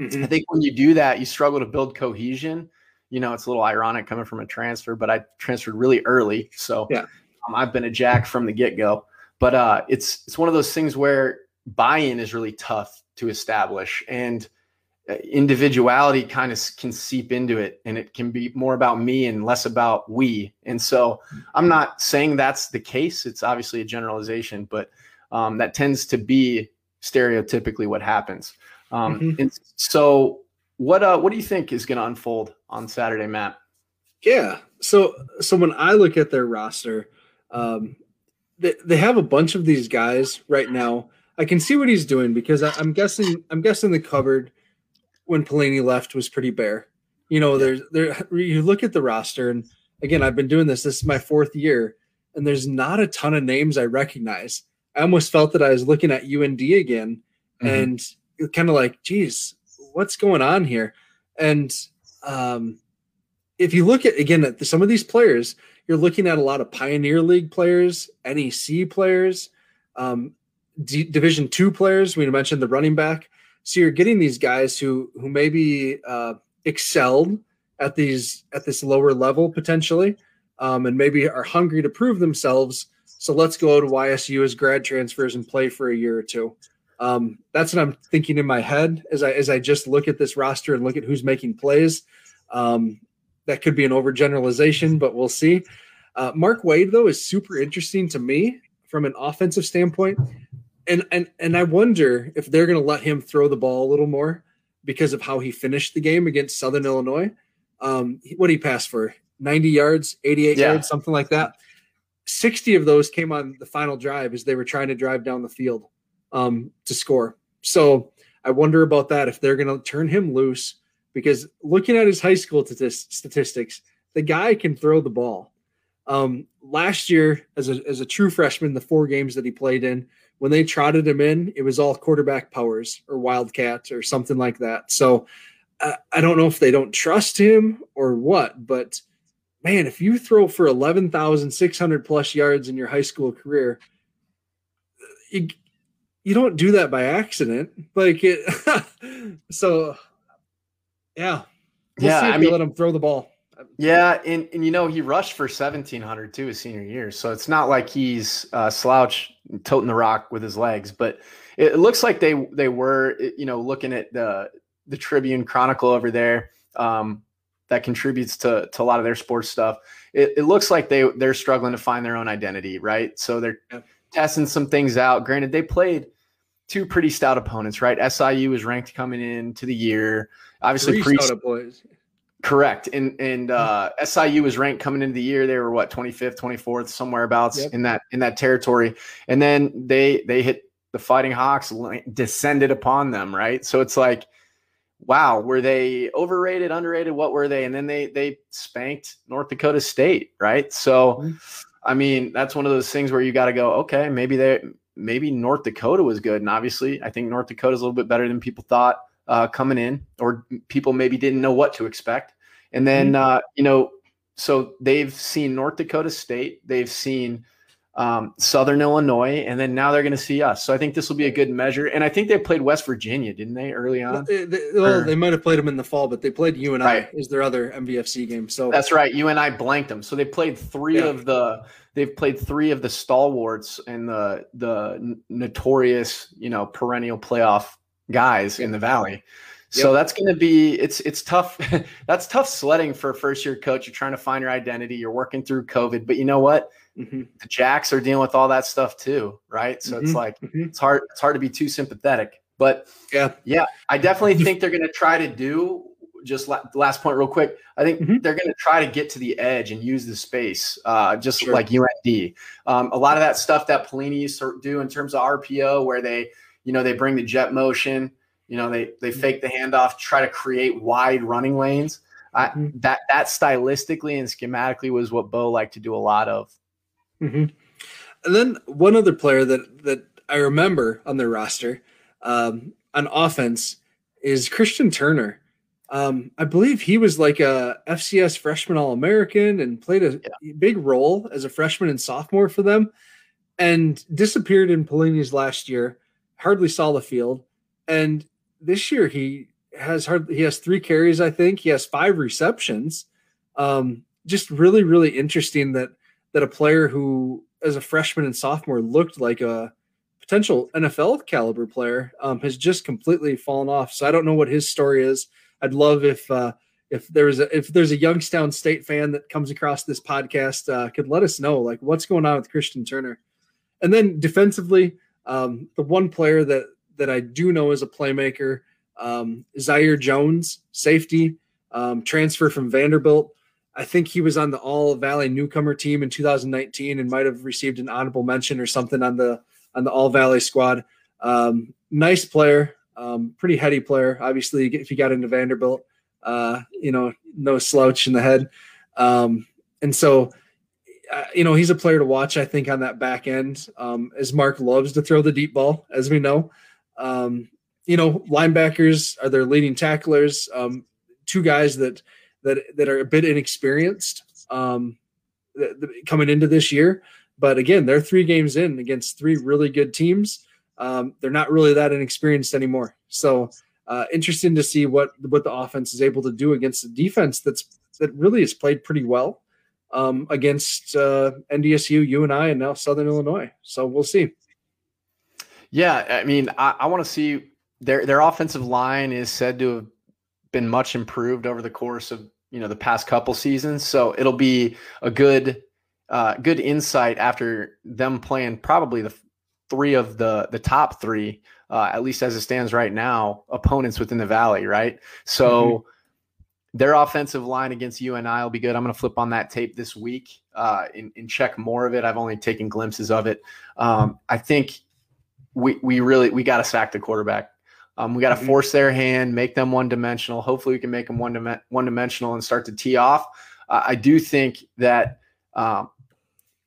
I think when you do that, you struggle to build cohesion. You know, it's a little ironic coming from a transfer, but I transferred really early. So yeah. um, I've been a Jack from the get-go. But uh, it's it's one of those things where buy-in is really tough to establish. And individuality kind of can seep into it. And it can be more about me and less about we. And so I'm not saying that's the case. It's obviously a generalization, but um, that tends to be stereotypically what happens. Um, mm-hmm. And so what, uh, what do you think is going to unfold on Saturday, Matt? Yeah. So, so when I look at their roster, um, they, they have a bunch of these guys right now. I can see what he's doing because I, I'm guessing, I'm guessing the cupboard when Pelini left was pretty bare. You know, there's there, you look at the roster and again, I've been doing this, this is my fourth year and there's not a ton of names I recognize. I almost felt that I was looking at U N D again mm-hmm. and kind of like, geez, what's going on here? And um, if you look at, again, at the, some of these players, you're looking at a lot of Pioneer League players, N E C players, um, D- Division two players. We mentioned the running back. So you're getting these guys who who maybe uh, excelled at these at this lower level potentially um, and maybe are hungry to prove themselves. So let's go to Y S U as grad transfers and play for a year or two. Um, that's what I'm thinking in my head as I as I just look at this roster and look at who's making plays. Um, that could be an overgeneralization, but we'll see. Uh, Mark Wade, though, is super interesting to me from an offensive standpoint, and and and I wonder if they're going to let him throw the ball a little more because of how he finished the game against Southern Illinois. Um, what did he pass for? ninety yards, eighty-eight yeah. yards, something like that. sixty of those came on the final drive as they were trying to drive down the field um, to score. So I wonder about that, if they're going to turn him loose, because looking at his high school statistics, the guy can throw the ball. Um, last year, as a, as a true freshman, the four games that he played in, when they trotted him in, it was all quarterback powers or Wildcats or something like that. So I, I don't know if they don't trust him or what, but man, if you throw for eleven thousand six hundred plus yards in your high school career, you, you don't do that by accident. Like it, so yeah, we'll yeah, see if I mean, let him throw the ball. Yeah, and, and you know, he rushed for seventeen hundred too his senior year, so it's not like he's uh, slouch toting the rock with his legs. But it looks like they they were, you know, looking at the the Tribune Chronicle over there um, that contributes to to a lot of their sports stuff. It, it looks like they they're struggling to find their own identity, right? So they're testing some things out. Granted, they played two pretty stout opponents, right? S I U was ranked coming into the year, obviously. Three pre- stout boys. Correct. And and uh, S I U was ranked coming into the year. They were what, twenty-fifth, twenty-fourth, somewhere abouts yep. in that in that territory. And then they they hit the Fighting Hawks, descended upon them, right? So it's like, wow, were they overrated, underrated? What were they? And then they they spanked North Dakota State, right? So I mean, that's one of those things where you got to go, okay, maybe they maybe North Dakota was good. And obviously, I think North Dakota's a little bit better than people thought uh, coming in, or people maybe didn't know what to expect. And then, uh, you know, so they've seen North Dakota State, they've seen um, Southern Illinois, and then now they're going to see us. So I think this will be a good measure. And I think they played West Virginia, didn't they, early on? Well, they, they, well, they might have played them in the fall, but they played U N I right. is their other M V F C game. So that's right. U N I blanked them. So they played three yeah. of the they've played three of the stalwarts and the the notorious, you know, perennial playoff guys yeah. in the Valley. So yep. that's going to be, it's, it's tough. That's tough sledding for a first year coach. You're trying to find your identity. You're working through COVID, but you know what? Mm-hmm. The Jacks are dealing with all that stuff too. Right. So mm-hmm. it's like, mm-hmm. it's hard, it's hard to be too sympathetic, but yeah, yeah, I definitely think they're going to try to do just la- last point real quick. I think mm-hmm. they're going to try to get to the edge and use the space, uh, just sure. like U N D. Um, a lot of that stuff that Pelini used to do in terms of R P O, where they, you know, they bring the jet motion. You know, they they fake the handoff, try to create wide running lanes. I, that that stylistically and schematically was what Bo liked to do a lot of. Mm-hmm. And then one other player that, that I remember on their roster um, on offense is Christian Turner. Um, I believe he was like a F C S freshman All-American and played a yeah. big role as a freshman and sophomore for them, and disappeared in Pelini's last year, hardly saw the field. And this year he has hard, he has three carries, I think. He has five receptions. Um, just really, really interesting that that a player who, as a freshman and sophomore, looked like a potential N F L caliber player um, has just completely fallen off. So I don't know what his story is. I'd love if uh, if there was a, if there's a Youngstown State fan that comes across this podcast uh, could let us know like what's going on with Christian Turner. And then defensively, um, the one player that. that I do know as a playmaker, um, Zaire Jones, safety, um, transfer from Vanderbilt. I think he was on the All Valley newcomer team in two thousand nineteen and might have received an honorable mention or something on the on the All Valley squad. Um, nice player, um, pretty heady player. Obviously, if you got into Vanderbilt, uh, you know, no slouch in the head. Um, and so, uh, you know, he's a player to watch, I think, on that back end, um, as Mark loves to throw the deep ball, as we know. Um, you know, linebackers are their leading tacklers. Um, two guys that that that are a bit inexperienced um, th- th- coming into this year, but again, they're three games in against three really good teams. Um, they're not really that inexperienced anymore. So, uh, interesting to see what what the offense is able to do against the defense that's that really has played pretty well um, against uh, N D S U, U N I, and now Southern Illinois. So we'll see. Yeah, I mean, I, I want to see their their offensive line is said to have been much improved over the course of, you know, the past couple seasons. So it'll be a good uh, good insight after them playing probably the three of the the top three, uh, at least as it stands right now, opponents within the Valley, right? So mm-hmm. Their offensive line against U N I will be good. I'm going to flip on that tape this week uh, and, and check more of it. I've only taken glimpses of it. Um, I think we we really we got to sack the quarterback. Um, we got to mm-hmm. force their hand, make them one-dimensional. Hopefully we can make them one-dim- one-dimensional and start to tee off. Uh, I do think that um,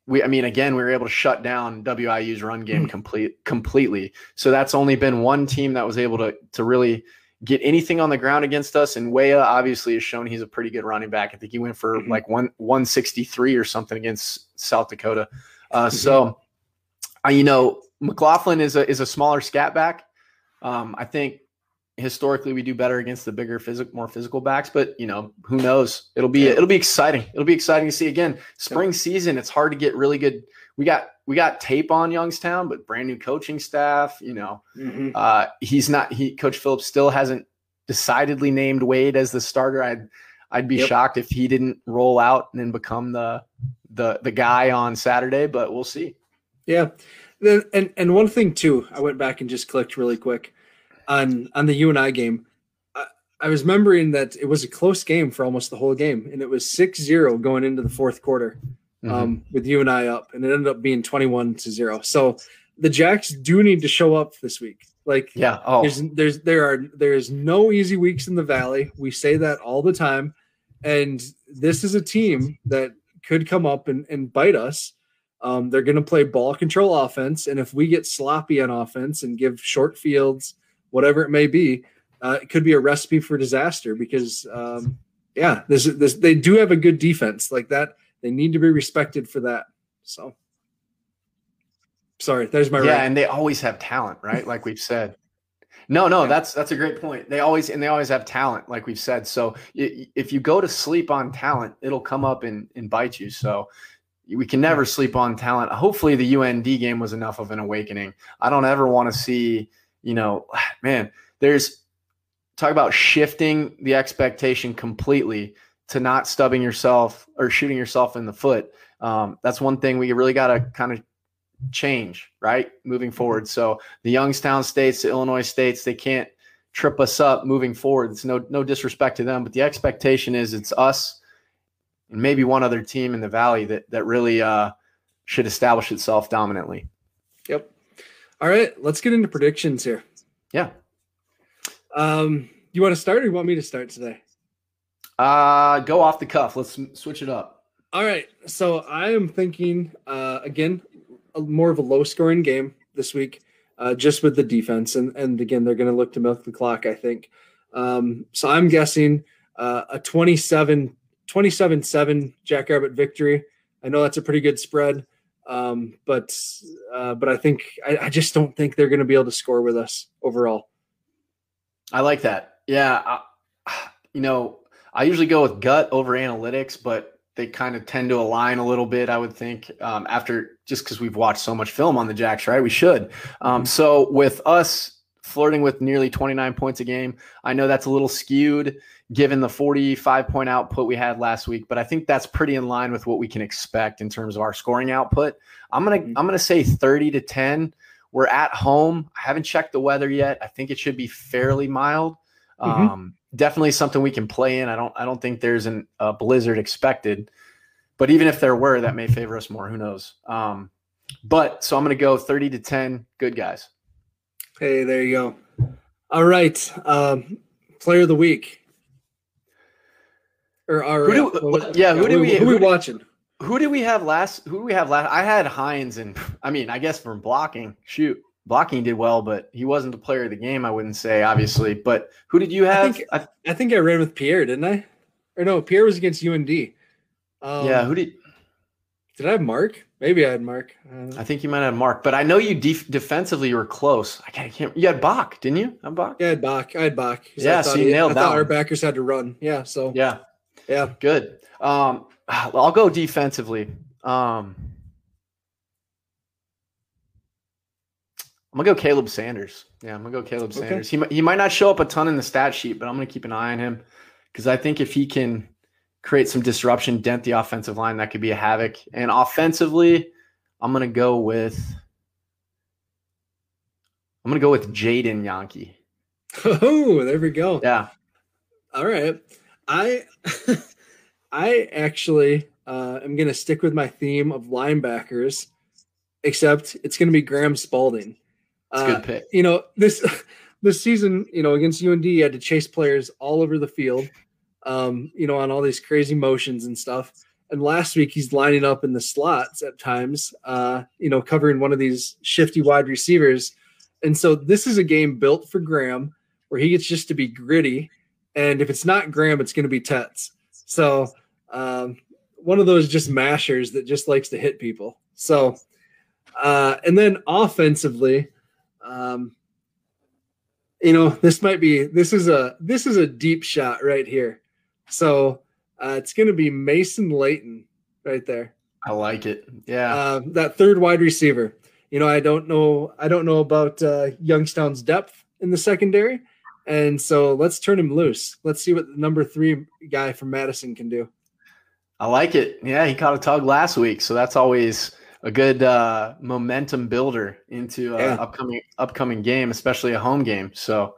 we – I mean, again, we were able to shut down W I U's run game mm-hmm. complete, completely. So that's only been one team that was able to to really get anything on the ground against us. And Weah obviously has shown he's a pretty good running back. I think he went for mm-hmm. like one, one sixty-three or something against South Dakota. Uh, mm-hmm. So, uh, you know, McLaughlin is a is a smaller scat back. Um, I think historically we do better against the bigger, physical, more physical backs. But you know, who knows? It'll be it'll be exciting. It'll be exciting to see again. Spring season, it's hard to get really good. We got we got tape on Youngstown, but brand new coaching staff. You know, mm-hmm. uh, he's not. He Coach Phillips still hasn't decidedly named Wade as the starter. I'd I'd be yep. shocked if he didn't roll out and then become the the the guy on Saturday. But we'll see. Yeah. And and one thing, too, I went back and just clicked really quick on, on the U N I game. I, I was remembering that it was a close game for almost the whole game, and it was six zero going into the fourth quarter um, mm-hmm. with U N I up, and it ended up being twenty-one to zero. So the Jacks do need to show up this week. Like, yeah, oh. there's, there's there are there is no easy weeks in the Valley. We say that all the time, and this is a team that could come up and, and bite us. Um, they're going to play ball control offense, and if we get sloppy on offense and give short fields, whatever it may be, uh, it could be a recipe for disaster. Because, um, yeah, this, this they do have a good defense like that. They need to be respected for that. So, sorry, there's my yeah, rant. And they always have talent, right? Like we've said. No, no, yeah. that's that's a great point. They always and they always have talent, like we've said. So if you go to sleep on talent, it'll come up and, and bite you. So. We can never sleep on talent. Hopefully the U N D game was enough of an awakening. I don't ever want to see, you know, man, there's talk about shifting the expectation completely to not stubbing yourself or shooting yourself in the foot. Um, that's one thing we really got to kind of change, right? Moving forward. So the Youngstown states, the Illinois states, they can't trip us up moving forward. It's no, no disrespect to them, but the expectation is it's us. And maybe one other team in the Valley that that really uh, should establish itself dominantly. Yep. All right, let's get into predictions here. Yeah. Um, you want to start or you want me to start today? Uh, go off the cuff. Let's switch it up. All right. So I am thinking, uh, again, a, more of a low-scoring game this week, uh, just with the defense. And, and again, they're going to look to milk the clock, I think. Um, so I'm guessing uh, a twenty-seven twenty-seven- twenty-seven seven Jackrabbit victory. I know that's a pretty good spread, um, but uh, but I think I, I just don't think they're going to be able to score with us overall. I like that. Yeah, I, you know, I usually go with gut over analytics, but they kind of tend to align a little bit, I would think, um, after just because we've watched so much film on the Jacks, right? We should. Um, so with us flirting with nearly twenty-nine points a game, I know that's a little skewed given the forty-five point output we had last week, but I think that's pretty in line with what we can expect in terms of our scoring output. I'm going to, I'm going to say thirty to ten. We're at home. I haven't checked the weather yet. I think it should be fairly mild. Mm-hmm. Um, definitely something we can play in. I don't, I don't think there's an, a blizzard expected, but even if there were, that may favor us more, who knows? Um, but so I'm going to go thirty to ten. Good guys. Hey, there you go. All right. Um, player of the week. Or our, who do, uh, yeah, who yeah, did we, who, who we who watching? Did, who did we have last? Who did we have last? I had Hines, and I mean, I guess from blocking, shoot, blocking did well, but he wasn't the player of the game, I wouldn't say, obviously. But who did you have? I think I, I, think I ran with Pierre, didn't I? Or no, Pierre was against U N D. Um, yeah, who did? Did I have Mark? Maybe I had Mark. Uh, I think you might have Mark, but I know you def- defensively you were close. I can't, I can't. You had Bach, didn't you? I'm Bach. Yeah, I had Bach. I had Bach. Yeah, I so you he, nailed I that. I thought one. Our backers had to run. Yeah, so yeah. Yeah, good. Um, I'll go defensively. Um, I'm going to go Caleb Sanders. Yeah, I'm going to go Caleb okay. Sanders. He, he might not show up a ton in the stat sheet, but I'm going to keep an eye on him because I think if he can create some disruption, dent the offensive line, that could be a havoc. And offensively, I'm going to go with I'm going to go with Jaden Yankee. Oh, there we go. Yeah. All right. I I actually uh, am going to stick with my theme of linebackers, except it's going to be Graham Spalding. That's uh, a good pick. You know, this this season, you know, against U N D, you had to chase players all over the field, um, you know, on all these crazy motions and stuff. And last week he's lining up in the slots at times, uh, you know, covering one of these shifty wide receivers. And so this is a game built for Graham where he gets just to be gritty. And if it's not Graham, it's going to be Tets. So um, one of those just mashers that just likes to hit people. So uh, and then offensively, um, you know, this might be this is a this is a deep shot right here. So uh, it's going to be Mason Layton right there. I like it. Yeah, uh, that third wide receiver. You know, I don't know. I don't know about uh, Youngstown's depth in the secondary. And so let's turn him loose. Let's see what the number three guy from Madison can do. I like it. Yeah, he caught a tug last week, so that's always a good uh, momentum builder into an yeah. upcoming upcoming game, especially a home game. So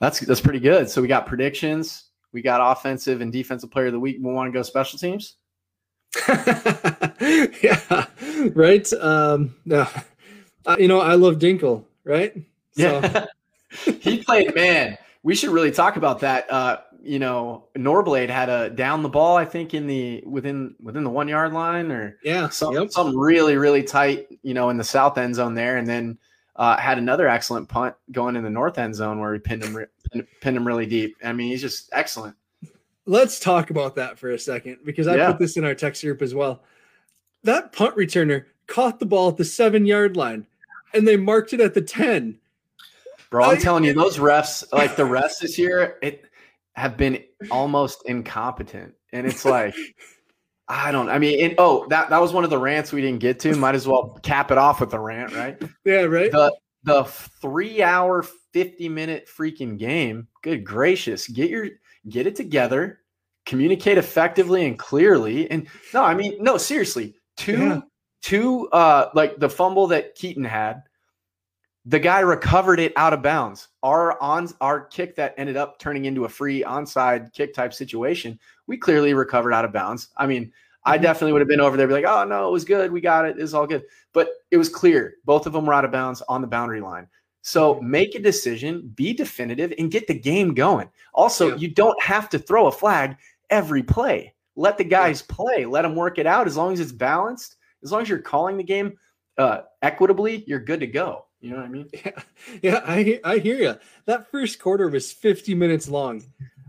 that's that's pretty good. So we got predictions. We got offensive and defensive player of the week. We want to go special teams. Yeah, right. Um, no, uh, you know, I love Dinkle, right? So. Yeah. He played man. We should really talk about that. Uh, you know, Norblade had a down the ball, I think, in the within within the one yard line or yeah, something, yep. something really, really tight, you know, in the south end zone there. And then uh, had another excellent punt going in the north end zone where he pinned him, re- pinned him really deep. I mean, he's just excellent. Let's talk about that for a second because I yeah. put this in our text group as well. That punt returner caught the ball at the seven yard line and they marked it at the ten. Bro, I'm telling you, those refs, like the refs this year, it have been almost incompetent. And it's like, I don't, I mean, and, oh, that, that was one of the rants we didn't get to. Might as well cap it off with a rant, right? Yeah, right. The, the three hour, fifty minute freaking game. Good gracious. Get your, get it together, communicate effectively and clearly. And no, I mean, no, seriously, two, yeah. two, uh, like the fumble that Keaton had. The guy recovered it out of bounds. Our on our kick that ended up turning into a free onside kick type situation, we clearly recovered out of bounds. I mean, I definitely would have been over there, be like, oh, no, it was good. We got it. It's all good. But it was clear. Both of them were out of bounds on the boundary line. So make a decision, be definitive, and get the game going. Also, yeah. you don't have to throw a flag every play. Let the guys yeah. play. Let them work it out. As long as it's balanced, as long as you're calling the game uh, equitably, you're good to go. You know what I mean? Yeah, yeah I I hear you. That first quarter was fifty minutes long.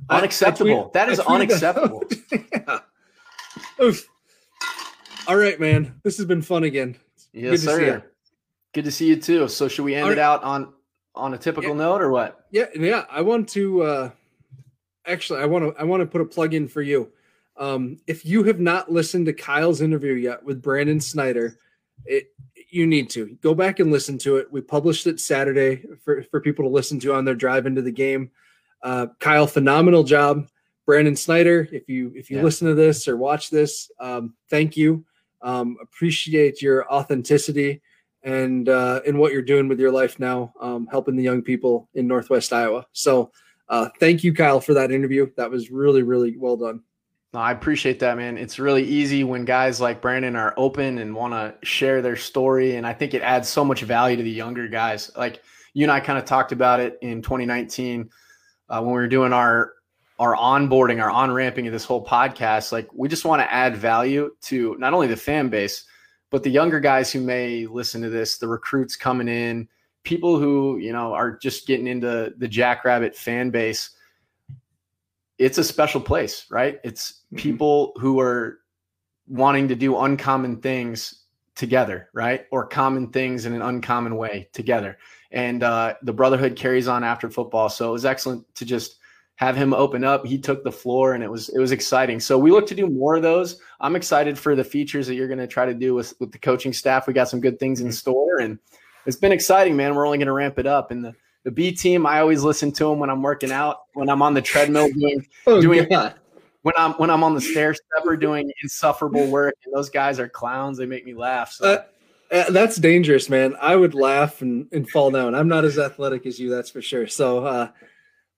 Unacceptable. I, I tweet, that is unacceptable. That yeah. Oof. All right, man. This has been fun again. Yes, Good to sir. See you. Good to see you too. So should we end All it right. out on on a typical yeah. note or what? Yeah, yeah. I want to uh, actually. I want to. I want to put a plug in for you. Um, if you have not listened to Kyle's interview yet with Brandon Snyder, it. You need to go back and listen to it. We published it Saturday for, for people to listen to on their drive into the game. Uh, Kyle, phenomenal job. Brandon Snyder, if you if you yeah. listen to this or watch this, um, thank you. Um, appreciate your authenticity and uh, and what you're doing with your life now, um, helping the young people in Northwest Iowa. So uh, thank you, Kyle, for that interview. That was really, really well done. I appreciate that, man. It's really easy when guys like Brandon are open and want to share their story. And I think it adds so much value to the younger guys. Like you and I kind of talked about it in twenty nineteen uh, when we were doing our, our onboarding, our on-ramping of this whole podcast. Like we just want to add value to not only the fan base, but the younger guys who may listen to this, the recruits coming in, people who, you know, are just getting into the Jackrabbit fan base. It's a special place, right? It's people who are wanting to do uncommon things together, right? Or common things in an uncommon way together. And uh, the brotherhood carries on after football. So it was excellent to just have him open up. He took the floor and it was, it was exciting. So we look to do more of those. I'm excited for the features that you're going to try to do with, with the coaching staff. We got some good things in store and it's been exciting, man. We're only going to ramp it up in the, The B team, I always listen to them when I'm working out, when I'm on the treadmill, doing, oh, doing when I'm when I'm on the stair stepper doing insufferable work. And those guys are clowns; they make me laugh. So. Uh, Uh, that's dangerous, man. I would laugh and, and fall down. I'm not as athletic as you, that's for sure. So, uh,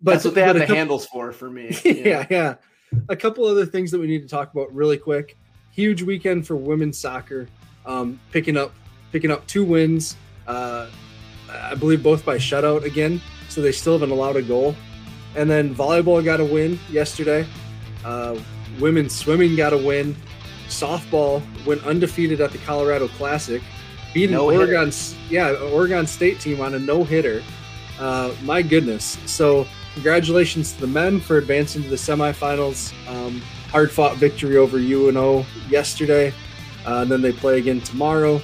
but that's what they have the couple, handles for, for me. Yeah. yeah. Yeah. A couple other things that we need to talk about really quick. Huge weekend for women's soccer. Um, picking up, picking up two wins. Uh, I believe both by shutout again. So they still haven't allowed a goal. And then volleyball got a win yesterday. Uh, women's swimming got a win. Softball went undefeated at the Colorado Classic, beating no Oregon, yeah, Oregon State team on a no-hitter. Uh, my goodness. So congratulations to the men for advancing to the semifinals. Um, hard-fought victory over U N O yesterday. Uh, and then they play again tomorrow.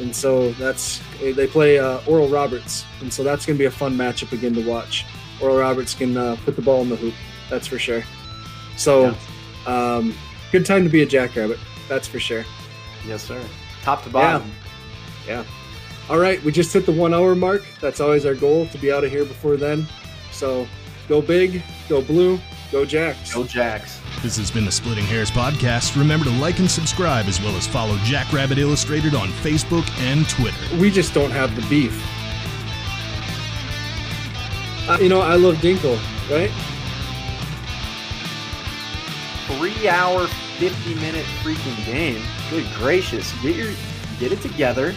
And so that's they play uh, Oral Roberts. And so that's going to be a fun matchup again to watch. Oral Roberts can uh, put the ball in the hoop. That's for sure. So yeah. um, good time to be a Jackrabbit. That's for sure. Yes, sir. Top to bottom. Yeah. yeah. All right. We just hit the one hour mark. That's always our goal, to be out of here before then. So go big, go blue, go Jacks. Go Jacks. This has been the Splitting Hairs Podcast. Remember to like and subscribe, as well as follow Jackrabbit Illustrated on Facebook and Twitter. We just don't have the beef. Uh, you know, I love Dinkle, right? Three hour, fifty minute freaking game. Good gracious. Get your, get it together.